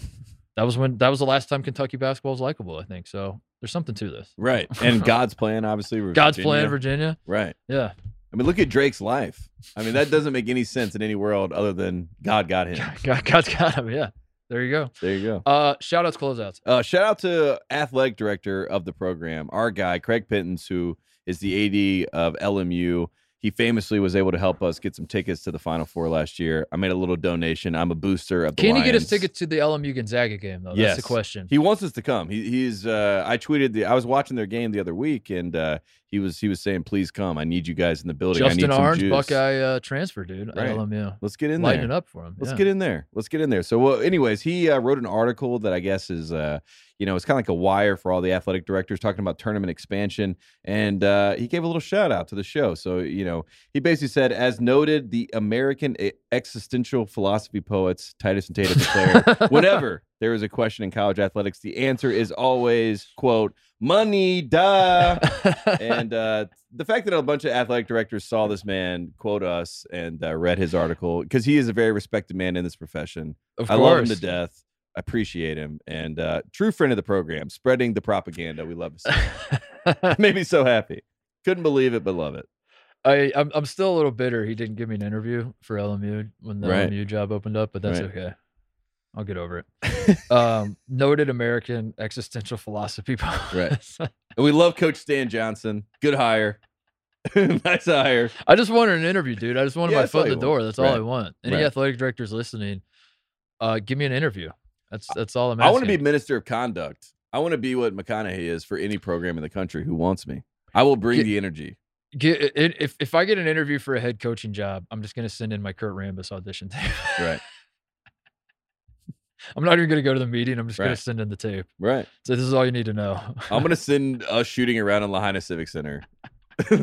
That was when, that was the last time Kentucky basketball was likable, I think. So there's something to this. Right. And God's plan, obviously. God's Virginia. plan, Virginia. Right. Yeah. I mean, look at Drake's life. I mean, that doesn't make any sense in any world other than God got him. God, God's got him. Yeah. There you go. There you go. Uh, shout outs, closeouts. Uh, shout out to athletic director of the program, our guy, Craig Pittens, who is the A D of L M U. He famously was able to help us get some tickets to the Final Four last year. I made a little donation. I'm a booster of the Lions. Can he get us tickets to the L M U Gonzaga game, though? That's yes. the question. He wants us to come. He, he's. Uh, I tweeted. The, I was watching their game the other week, and uh, he was he was saying, "Please come. I need you guys in the building." Justin I need Orange, some juice. Buckeye uh, transfer, dude. Right. At L M U. Let's get in there. Lighten it up for him. Let's yeah. get in there. Let's get in there. So, well, anyways, he uh, wrote an article that I guess is. Uh, You know, it's kind of like a wire for all the athletic directors talking about tournament expansion. And uh, he gave a little shout out to the show. So, you know, he basically said, as noted, the American existential philosophy poets, Titus and Tatum declare, whenever there is a question in college athletics, the answer is always, quote, money, duh. And uh, the fact that a bunch of athletic directors saw this man quote us and uh, read his article, because he is a very respected man in this profession. Of course. I love him to death. Appreciate him, and uh true friend of the program, spreading the propaganda. We love to see. Made me so happy, couldn't believe it, but love it. I I'm, I'm still a little bitter he didn't give me an interview for L M U when the right. L M U job opened up, but that's right. okay. I'll get over it. Um, noted American existential philosophy. Right, and we love Coach Stan Johnson. Good hire. Nice hire. I just wanted an interview, dude. I just wanted yeah, my foot in the want. door. That's right. all I want. Any right. athletic directors listening, uh, give me an interview. That's that's all I'm asking. I want to be minister of conduct. I want to be what McConaughey is for any program in the country who wants me. I will bring get, the energy. Get, if if I get an interview for a head coaching job, I'm just going to send in my Kurt Rambis audition tape. Right. I'm not even going to go to the meeting. I'm just right. going to send in the tape. Right. So this is all you need to know. I'm going to send us shooting around in Lahaina Civic Center. So,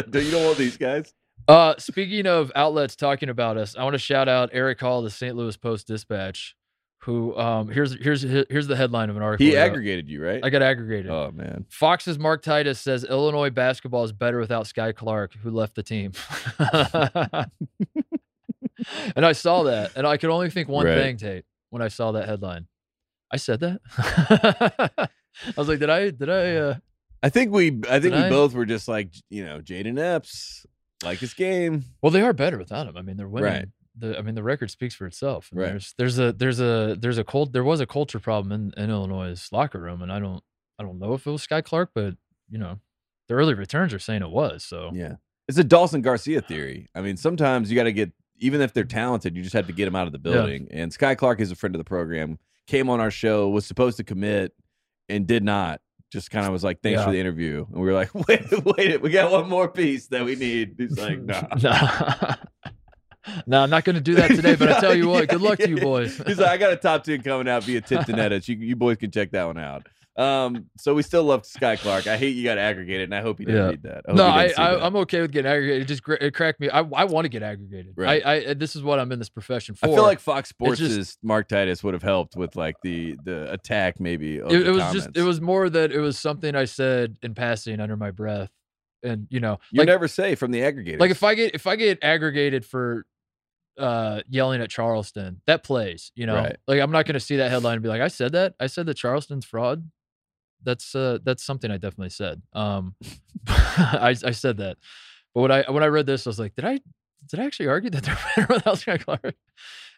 do you know all these guys? Uh, speaking of outlets talking about us, I want to shout out Eric Hall, the Saint Louis Post-Dispatch. Who um here's here's here's the headline of an article. He aggregated you, right? I got aggregated. Oh man. Fox's Mark Titus says Illinois basketball is better without Sky Clark, who left the team. And I saw that, and I could only think one right. thing, Tate, when I saw that headline. I said that. I was like, did I did I uh I think we I think we I? both were just like, you know, Jaden Epps, like his game. Well, they are better without him. I mean, they're winning. Right. The, I mean, the record speaks for itself. Right. There's, there's a, there's a, there's a cold. There was a culture problem in, in Illinois' locker room, and I don't, I don't know if it was Sky Clark, but you know, the early returns are saying it was. So yeah, it's a Dawson Garcia theory. I mean, sometimes you got to get, even if they're talented, you just have to get them out of the building. Yeah. And Sky Clark is a friend of the program. Came on our show, was supposed to commit, and did not. Just kind of was like, thanks yeah. for the interview, and we were like, wait, wait, we got one more piece that we need. He's like, nah. nah. No, I'm not going to do that today, but I tell you what, yeah, good luck yeah. to you boys. He's like, I got a top ten coming out via Tipton Edits. You, you boys can check that one out. Um, so we still love Sky Clark. I hate you got aggregated, and I hope you didn't yeah. read that. I hope no, I, I, that. I'm okay with getting aggregated. It just it cracked me. I, I want to get aggregated. Right. I, I this is what I'm in this profession for. I feel like Fox Sports' just, Mark Titus would have helped with like the the attack maybe. Of it the it was comments. just it was more that it was something I said in passing under my breath, and you know you like, never say from the aggregator. Like if I get if I get aggregated for. uh yelling at Charleston, that plays, you know right. like I'm not going to see that headline and be like, I said that I said that Charleston's fraud. That's uh that's something I definitely said. um I, I said that, but when I when I read this, I was like, did I did I actually argue that they're better without Sky Clark?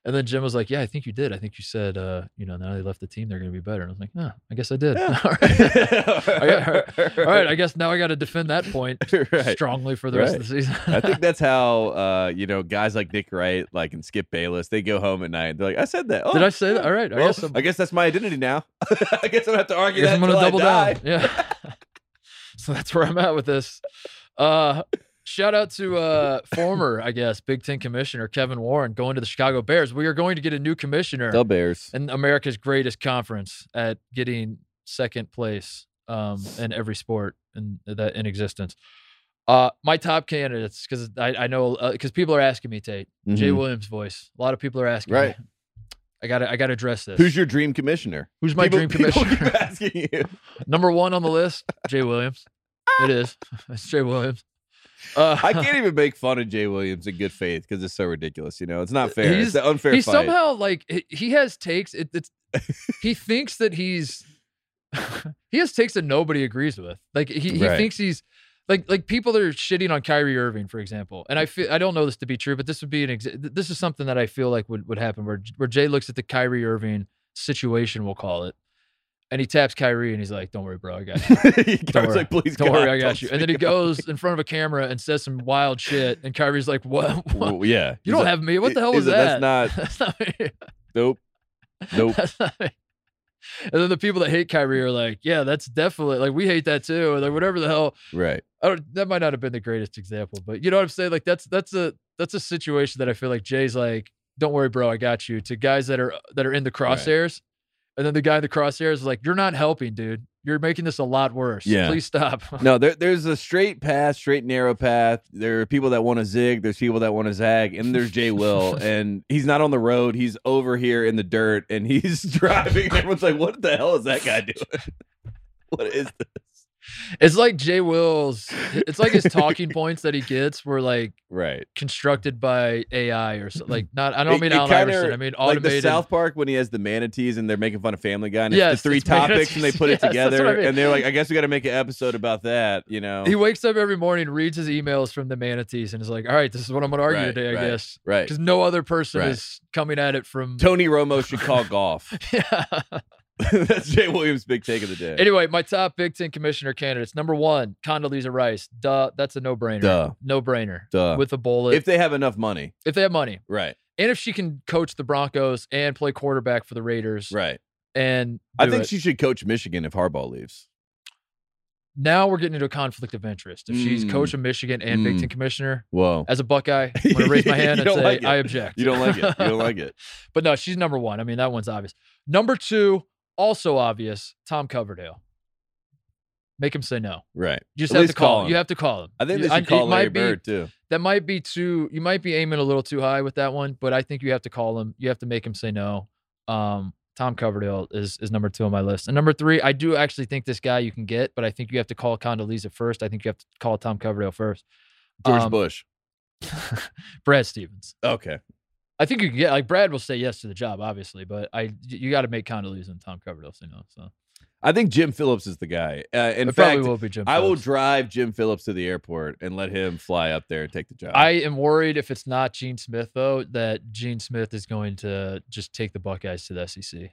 And then Jim was like, yeah, I think you did. I think you said, uh, you know, now they left the team, they're going to be better. And I was like, no, I guess I did. Yeah. All, right. all, right, all, right. all right. I guess now I got to defend that point right. strongly for the right. rest of the season. I think that's how, uh, you know, guys like Nick Wright, like, and Skip Bayless, they go home at night. They're like, I said that. Oh, did I say that? All right. I, well, guess, I guess that's my identity now. I guess I don't have to argue that I'm gonna double I die. Down. Yeah. So that's where I'm at with this. Uh, Shout out to uh, former, I guess, Big Ten commissioner Kevin Warren going to the Chicago Bears. We are going to get a new commissioner. The Bears. In America's greatest conference at getting second place um, in every sport in, that, in existence. Uh, my top candidates, because I, I know, because uh, people are asking me, Tate, mm-hmm. Jay Williams' voice. A lot of people are asking right. me. I I got I got to address this. Who's your dream commissioner? Who's my people, dream commissioner? Keep asking you. Number one on the list, Jay Williams. It is. It's Jay Williams. Uh, I can't even make fun of Jay Williams in good faith because it's so ridiculous. You know, it's not fair. It's an unfair fight. He somehow, like, he has takes. It, it's, he thinks that he's – he has takes that nobody agrees with. Like, he, he right. thinks he's – like, like people that are shitting on Kyrie Irving, for example. And I feel I don't know this to be true, but this would be an ex- – this is something that I feel like would, would happen where, where Jay looks at the Kyrie Irving situation, we'll call it. And he taps Kyrie and he's like, "Don't worry, bro, I got you." Don't worry, like, please don't God, worry, I got you. And then he goes in front of a camera and says some wild shit. And Kyrie's like, "What? What? Well, yeah, you he's don't like, have me. What the hell was that? That's not. That's not me. Nope. Nope." That's not me. And then the people that hate Kyrie are like, "Yeah, that's definitely like we hate that too." Or like whatever the hell. Right. I don't. That might not have been the greatest example, but you know what I'm saying. Like that's that's a that's a situation that I feel like Jay's like, "Don't worry, bro, I got you." To guys that are that are in the crosshairs. Right. And then the guy in the crosshairs is like, "You're not helping, dude. You're making this a lot worse. Yeah. Please stop." No, there, there's a straight path, straight narrow path. There are people that want to zig. There's people that want to zag. And there's Jay Will. And he's not on the road. He's over here in the dirt. And he's driving. Everyone's like, "What the hell is that guy doing? What is this?" It's like Jay Will's. It's like his talking points that he gets were like right constructed by A I or something. Like not. I don't it, mean Allen Iverson. I mean automated. Like the South Park when he has the manatees and they're making fun of Family Guy. And yes, it's the three it's topics and they put yes, it together. I mean. And they're like, "I guess we got to make an episode about that." You know. He wakes up every morning, reads his emails from the manatees, and is like, "All right, this is what I'm going to argue right, today, right, I guess." Right. Because no other person right. is coming at it from. Tony Romo should call golf. Yeah. That's Jay Williams' big take of the day. Anyway, my top Big Ten commissioner candidates. Number one, Condoleezza Rice. Duh. That's a no-brainer. Duh. No-brainer. Duh. With a bullet. If they have enough money. If they have money. Right. And if she can coach the Broncos and play quarterback for the Raiders. Right. And I think it. she should coach Michigan if Harbaugh leaves. Now we're getting into a conflict of interest. If mm. she's coach of Michigan and mm. Big Ten commissioner, whoa! As a Buckeye, I'm going to raise my hand and say, like I object. You don't like it. You don't like it. But no, she's number one. I mean, that one's obvious. Number two. Also obvious, Tom Coverdale. Make him say no. Right. You just At have to call, call him. You have to call him. I think they should I, call Larry Bird, be, too. That might be too... You might be aiming a little too high with that one, but I think you have to call him. You have to make him say no. Um, Tom Coverdale is is number two on my list. And number three, I do actually think this guy you can get, but I think you have to call Condoleezza first. I think you have to call Tom Coverdale first. George um, Bush. Brad Stevens. Okay. I think you can get like Brad will say yes to the job, obviously, but I you got to make Condoleezza and Tom Coverdale say no. So I think Jim Phillips is the guy. Uh, in it fact, will be Jim I Phillips. will drive Jim Phillips to the airport and let him fly up there and take the job. I am worried if it's not Gene Smith though that Gene Smith is going to just take the Buckeyes to the S E C.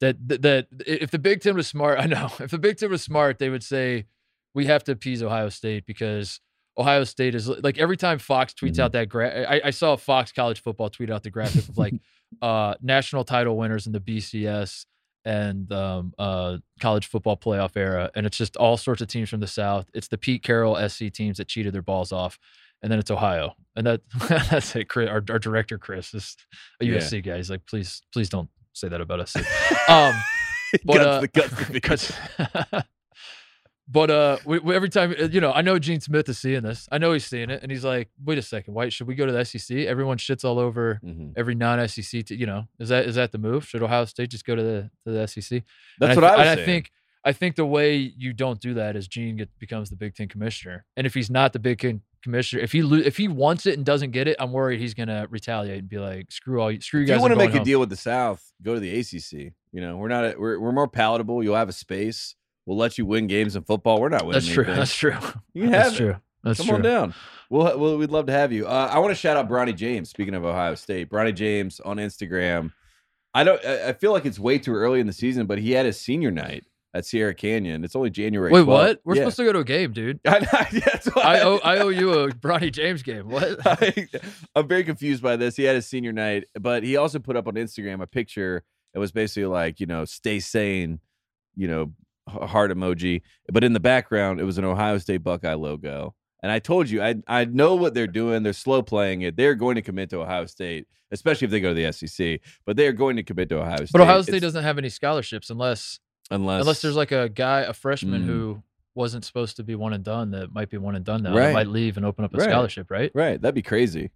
That that, that if the Big Ten was smart, I know if the Big Ten was smart, they would say we have to appease Ohio State because. Ohio State is like every time Fox tweets mm-hmm. out that gra- I, I saw Fox College Football tweet out the graphic of like uh, national title winners in the B C S and um, uh, college football playoff era. And it's just all sorts of teams from the South. It's the Pete Carroll S C teams that cheated their balls off. And then it's Ohio. And that that's it. Chris, our, our director, Chris, is a U S C yeah. guy. He's like, please, please don't say that about us. um, but, guts uh, the guts the But uh, we, we, every time, you know, I know Gene Smith is seeing this. I know he's seeing it. And he's like, wait a second, why should we go to the S E C? Everyone shits all over mm-hmm. every non-S E C. T- you know, is that is that the move? Should Ohio State just go to the to the S E C? That's and what I, th- I was and saying. I think, I think the way you don't do that is Gene get, becomes the Big Ten commissioner. And if he's not the Big Ten commissioner, if he lo- if he wants it and doesn't get it, I'm worried he's going to retaliate and be like, screw all you, screw you guys. If you want to make home. a deal with the South, go to the A C C. You know, we're not a, we're we're more palatable. You'll have a space. We'll let you win games in football. We're not winning. That's true. Anything. That's true. You can have That's it. True. That's Come true. on down. We'll, we'll, we'd love to have you. Uh, I want to shout out Bronny James. Speaking of Ohio State, Bronny James on Instagram. I don't. I feel like it's way too early in the season, but he had his senior night at Sierra Canyon. It's only January twelfth. Wait, what? We're yeah. supposed to go to a game, dude. I, know, that's why I, I, owe, I owe you a Bronny James game. What? I, I'm very confused by this. He had his senior night, but he also put up on Instagram a picture that was basically like, you know, stay sane, you know. Heart emoji, but in the background it was an Ohio State Buckeye logo. And I told you, I I know what they're doing. They're slow playing it. They're going to commit to Ohio State, especially if they go to the S E C. But they are going to commit to Ohio State. But Ohio State it's, doesn't have any scholarships unless unless unless there's like a guy, a freshman mm-hmm. who wasn't supposed to be one and done that might be one and done now. Right. Might leave and open up a right. scholarship. Right. Right. That'd be crazy.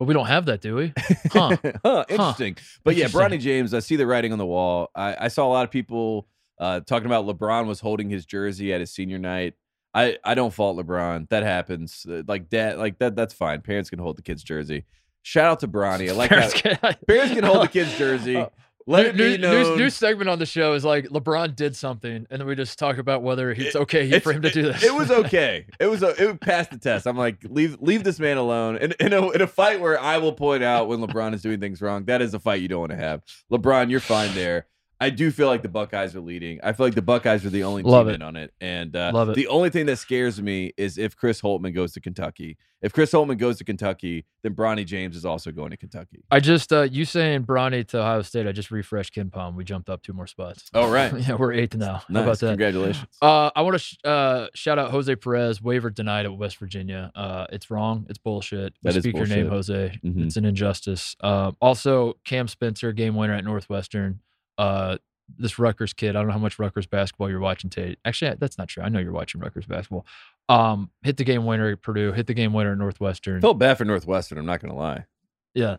But we don't have that, do we? Huh. huh interesting. Huh. But yeah, Bronny James, I see the writing on the wall. I, I saw a lot of people uh, talking about LeBron was holding his jersey at his senior night. I, I don't fault LeBron. That happens. Uh, like dad, like that. That's fine. Parents can hold the kid's jersey. Shout out to Bronny. I like parents that. Can, parents can hold the kid's jersey. Uh, Let new, it be known. New, new segment on the show is like LeBron did something, and then we just talk about whether it's it, okay it's, for him to do this. It, it was okay. It was a, it passed the test. I'm like, leave leave this man alone. And in a, in a fight where I will point out when LeBron is doing things wrong, that is a fight you don't want to have. LeBron, you're fine there. I do feel like the Buckeyes are leading. I feel like the Buckeyes are the only Love team it. in on it. And uh, Love it. the only thing that scares me is if Chris Holtmann goes to Kentucky. If Chris Holtmann goes to Kentucky, then Bronny James is also going to Kentucky. I just, uh, you saying Bronny to Ohio State, I just refreshed Ken Palm. We jumped up two more spots. Oh, right. yeah, we're eighth now. Nice. How about that? Congratulations. Uh, I want to sh- uh, shout out Jose Perez, waiver denied at West Virginia. Uh, it's wrong. It's bullshit. That is Speak bullshit. Your name, Jose. Mm-hmm. It's an injustice. Uh, also, Cam Spencer, game winner at Northwestern. Uh, this Rutgers kid, I don't know how much Rutgers basketball you're watching today. Actually, that's not true. I know you're watching Rutgers basketball. Um, hit the game winner at Purdue. Hit the game winner at Northwestern. Felt bad for Northwestern. I'm not going to lie. Yeah.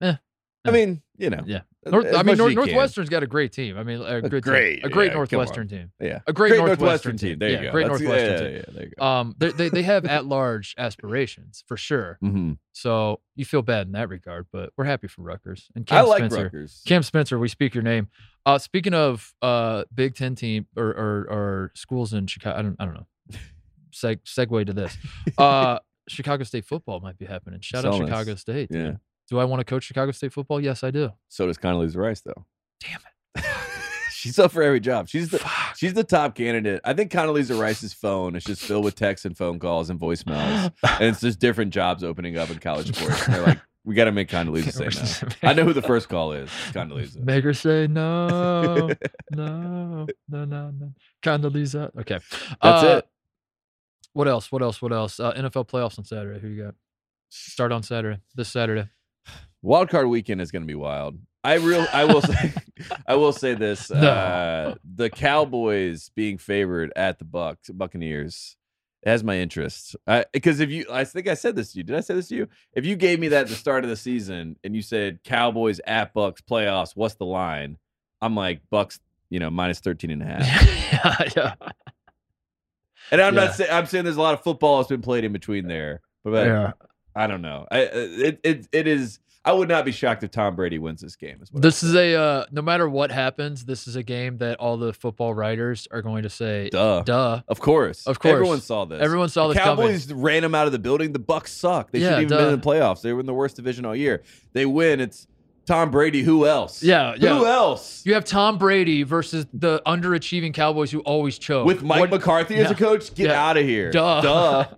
Yeah. I mean, you know. Yeah. North, I mean, North, Northwestern's got a great team. I mean, a good great, team. A great yeah, Northwestern team. Yeah. A great, great Northwestern, Northwestern team. team. There you yeah, go. Great That's, Northwestern yeah, yeah, yeah, team. Yeah, yeah, there um, they, they they have at large aspirations for sure. Mm-hmm. So you feel bad in that regard, but we're happy for Rutgers and Cam I like Spencer. Rutgers. Cam Spencer, we speak your name. Uh, speaking of uh, Big Ten team or, or or schools in Chicago, I don't I don't know. Seg- segue to this, uh, Chicago State football might be happening. Shout Solace. out Chicago State. Yeah. Dude. Do I want to coach Chicago State football? Yes, I do. So does Condoleezza Rice, though. Damn it. She's up for every job. She's the Fuck. she's the top candidate. I think Condoleezza Rice's phone is just filled with texts and phone calls and voicemails. And it's just different jobs opening up in college sports. And they're like, we got to make Condoleezza say no. I know who the first call is. It's Condoleezza. Make her say no, no, no, no, no. Condoleezza. Okay. That's uh, it. What else? What else? What else? Uh, N F L playoffs on Saturday. Who you got? Start on Saturday. This Saturday. Wild card weekend is going to be wild. I real I will say I will say this: no. uh, the Cowboys being favored at the Bucs Buccaneers has my interest. Because if you, I think I said this to you. Did I say this to you? If you gave me that at the start of the season and you said Cowboys at Bucs playoffs, what's the line? I'm like Bucs, you know, minus thirteen and a half. yeah, yeah. And I'm yeah. not saying I'm saying there's a lot of football that's been played in between there, but yeah. I don't know. I, it it it is. I would not be shocked if Tom Brady wins this game. Is what this is a uh, no matter what happens, this is a game that all the football writers are going to say, "Duh, duh." Of course, of course. Everyone saw this. Everyone saw the this. Cowboys coming. Ran them out of the building. The Bucks suck. They yeah, shouldn't even duh. been in the playoffs. They were in the worst division all year. They win. It's Tom Brady. Who else? Yeah, yeah. Who else? You have Tom Brady versus the underachieving Cowboys who always choke with Mike what? McCarthy yeah. as a coach. Get yeah. out of here. Duh. Duh.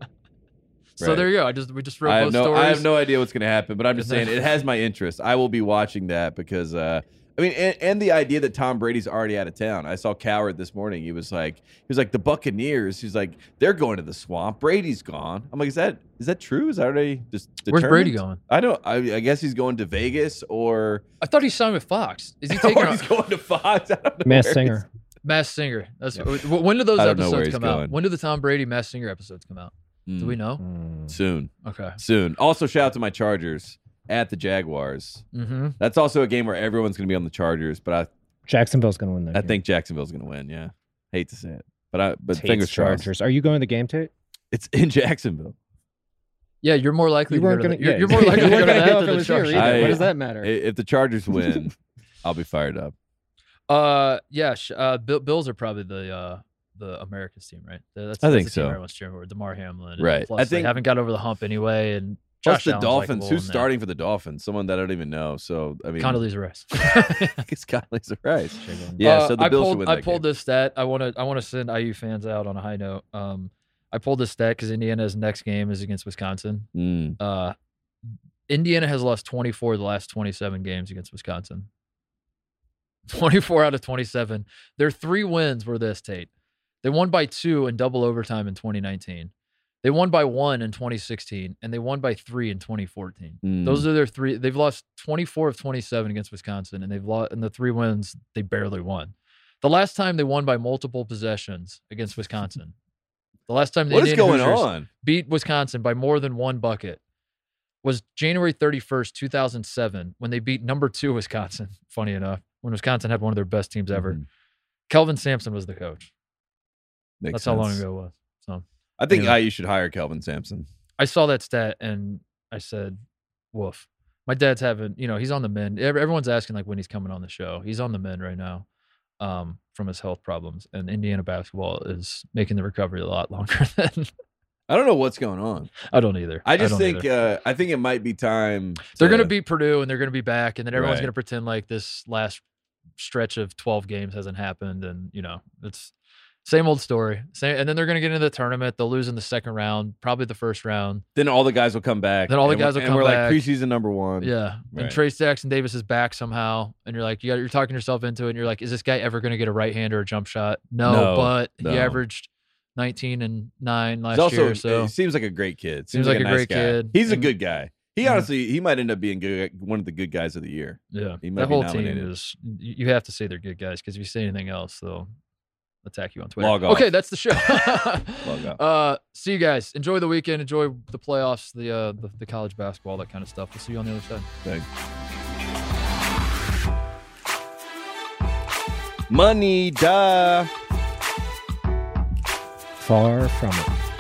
Right. So there you go. I just we just wrote both no, stories. I have no idea what's going to happen, but I'm just saying it has my interest. I will be watching that because uh, I mean, and, and the idea that Tom Brady's already out of town. I saw Coward this morning. He was like, he was like the Buccaneers. He's like, they're going to the swamp. Brady's gone. I'm like, is that is that true? Is that already just determined? Where's Brady going? I don't. I, I guess he's going to Vegas or. I thought he signed with Fox. Is he taking? He's going to Fox. I don't know Mass Singer. Mass Singer. That's yeah. when do those episodes come out? Going. When do the Tom Brady Mass Singer episodes come out? Mm. Do we know? Mm. Soon. Okay. Soon. Also, shout out to my Chargers at the Jaguars. Mm-hmm. That's also a game where everyone's going to be on the Chargers, but I Jacksonville's going to win. That I game. think Jacksonville's going to win. Yeah, hate to say it, but I but Tate's fingers Chargers. Crossed. Are you going to the game, Tate? It's in Jacksonville. Yeah, you're more likely. You to go to the, gonna, you're, yeah. you're more likely to go to the, the Chargers. I, what does that matter? If the Chargers win, I'll be fired up. Uh, yeah. Sh- uh, Bill, Bills are probably the. Uh, the America's team, right? That's, I that's think the so. Team everyone's cheering for. DeMar Hamlin. And right. Plus, I think they haven't got over the hump anyway. And Josh plus the Allen's Dolphins. Who's starting for the Dolphins? Someone that I don't even know. So, I mean. Condoleezza Rice. It's Condoleezza Rice. Yeah, uh, so the I Bills pulled, should win that I pulled game. This stat. I want to I want to send I U fans out on a high note. Um, I pulled this stat because Indiana's next game is against Wisconsin. Mm. Uh, Indiana has lost twenty-four of the last twenty-seven games against Wisconsin. twenty-four out of twenty-seven. Their three wins were this, Tate. They won by two in double overtime in twenty nineteen. They won by one in twenty sixteen, and they won by three in twenty fourteen. Mm. Those are their three. They've lost twenty-four of twenty-seven against Wisconsin, and they've lost. And the three wins, they barely won. The last time they won by multiple possessions against Wisconsin. The last time the Indiana Hoosiers beat Wisconsin by more than one bucket was January thirty-first, two thousand seven, when they beat number two Wisconsin, funny enough, when Wisconsin had one of their best teams ever. Mm-hmm. Kelvin Sampson was the coach. Makes That's sense. How long ago it was. So, I think anyway, I U should hire Kelvin Sampson. I saw that stat, and I said, woof. My dad's having, you know, he's on the mend. Everyone's asking, like, when he's coming on the show. He's on the mend right now um, from his health problems, and Indiana basketball is making the recovery a lot longer than... I don't know what's going on. I don't either. I just I think uh, I think it might be time. To... They're going to beat Purdue, and they're going to be back, and then everyone's right. going to pretend like this last stretch of twelve games hasn't happened, and you know it's same old story. Same, and then they're going to get into the tournament. They'll lose in the second round, probably the first round. Then all the guys will come back. Then all the guys will come back. And we're like preseason number one. Yeah, right. And Trace Jackson Davis is back somehow, and you're like you got, you're talking yourself into it. And you're like, is this guy ever going to get a right hand or a jump shot? No, no but no. He averaged nineteen and nine last also, year. So he seems like a great kid. Seems, seems like, like a, a nice great guy. Kid. He's and, a good guy. He honestly, he might end up being good, one of the good guys of the year. Yeah, he might that whole be team is. You have to say they're good guys because if you say anything else, they'll attack you on Twitter. Log off. Okay, that's the show. Log off. Uh, see you guys. Enjoy the weekend. Enjoy the playoffs, the uh, the, the college basketball, that kind of stuff. We'll see you on the other side. Thanks. Money, duh. Far from it.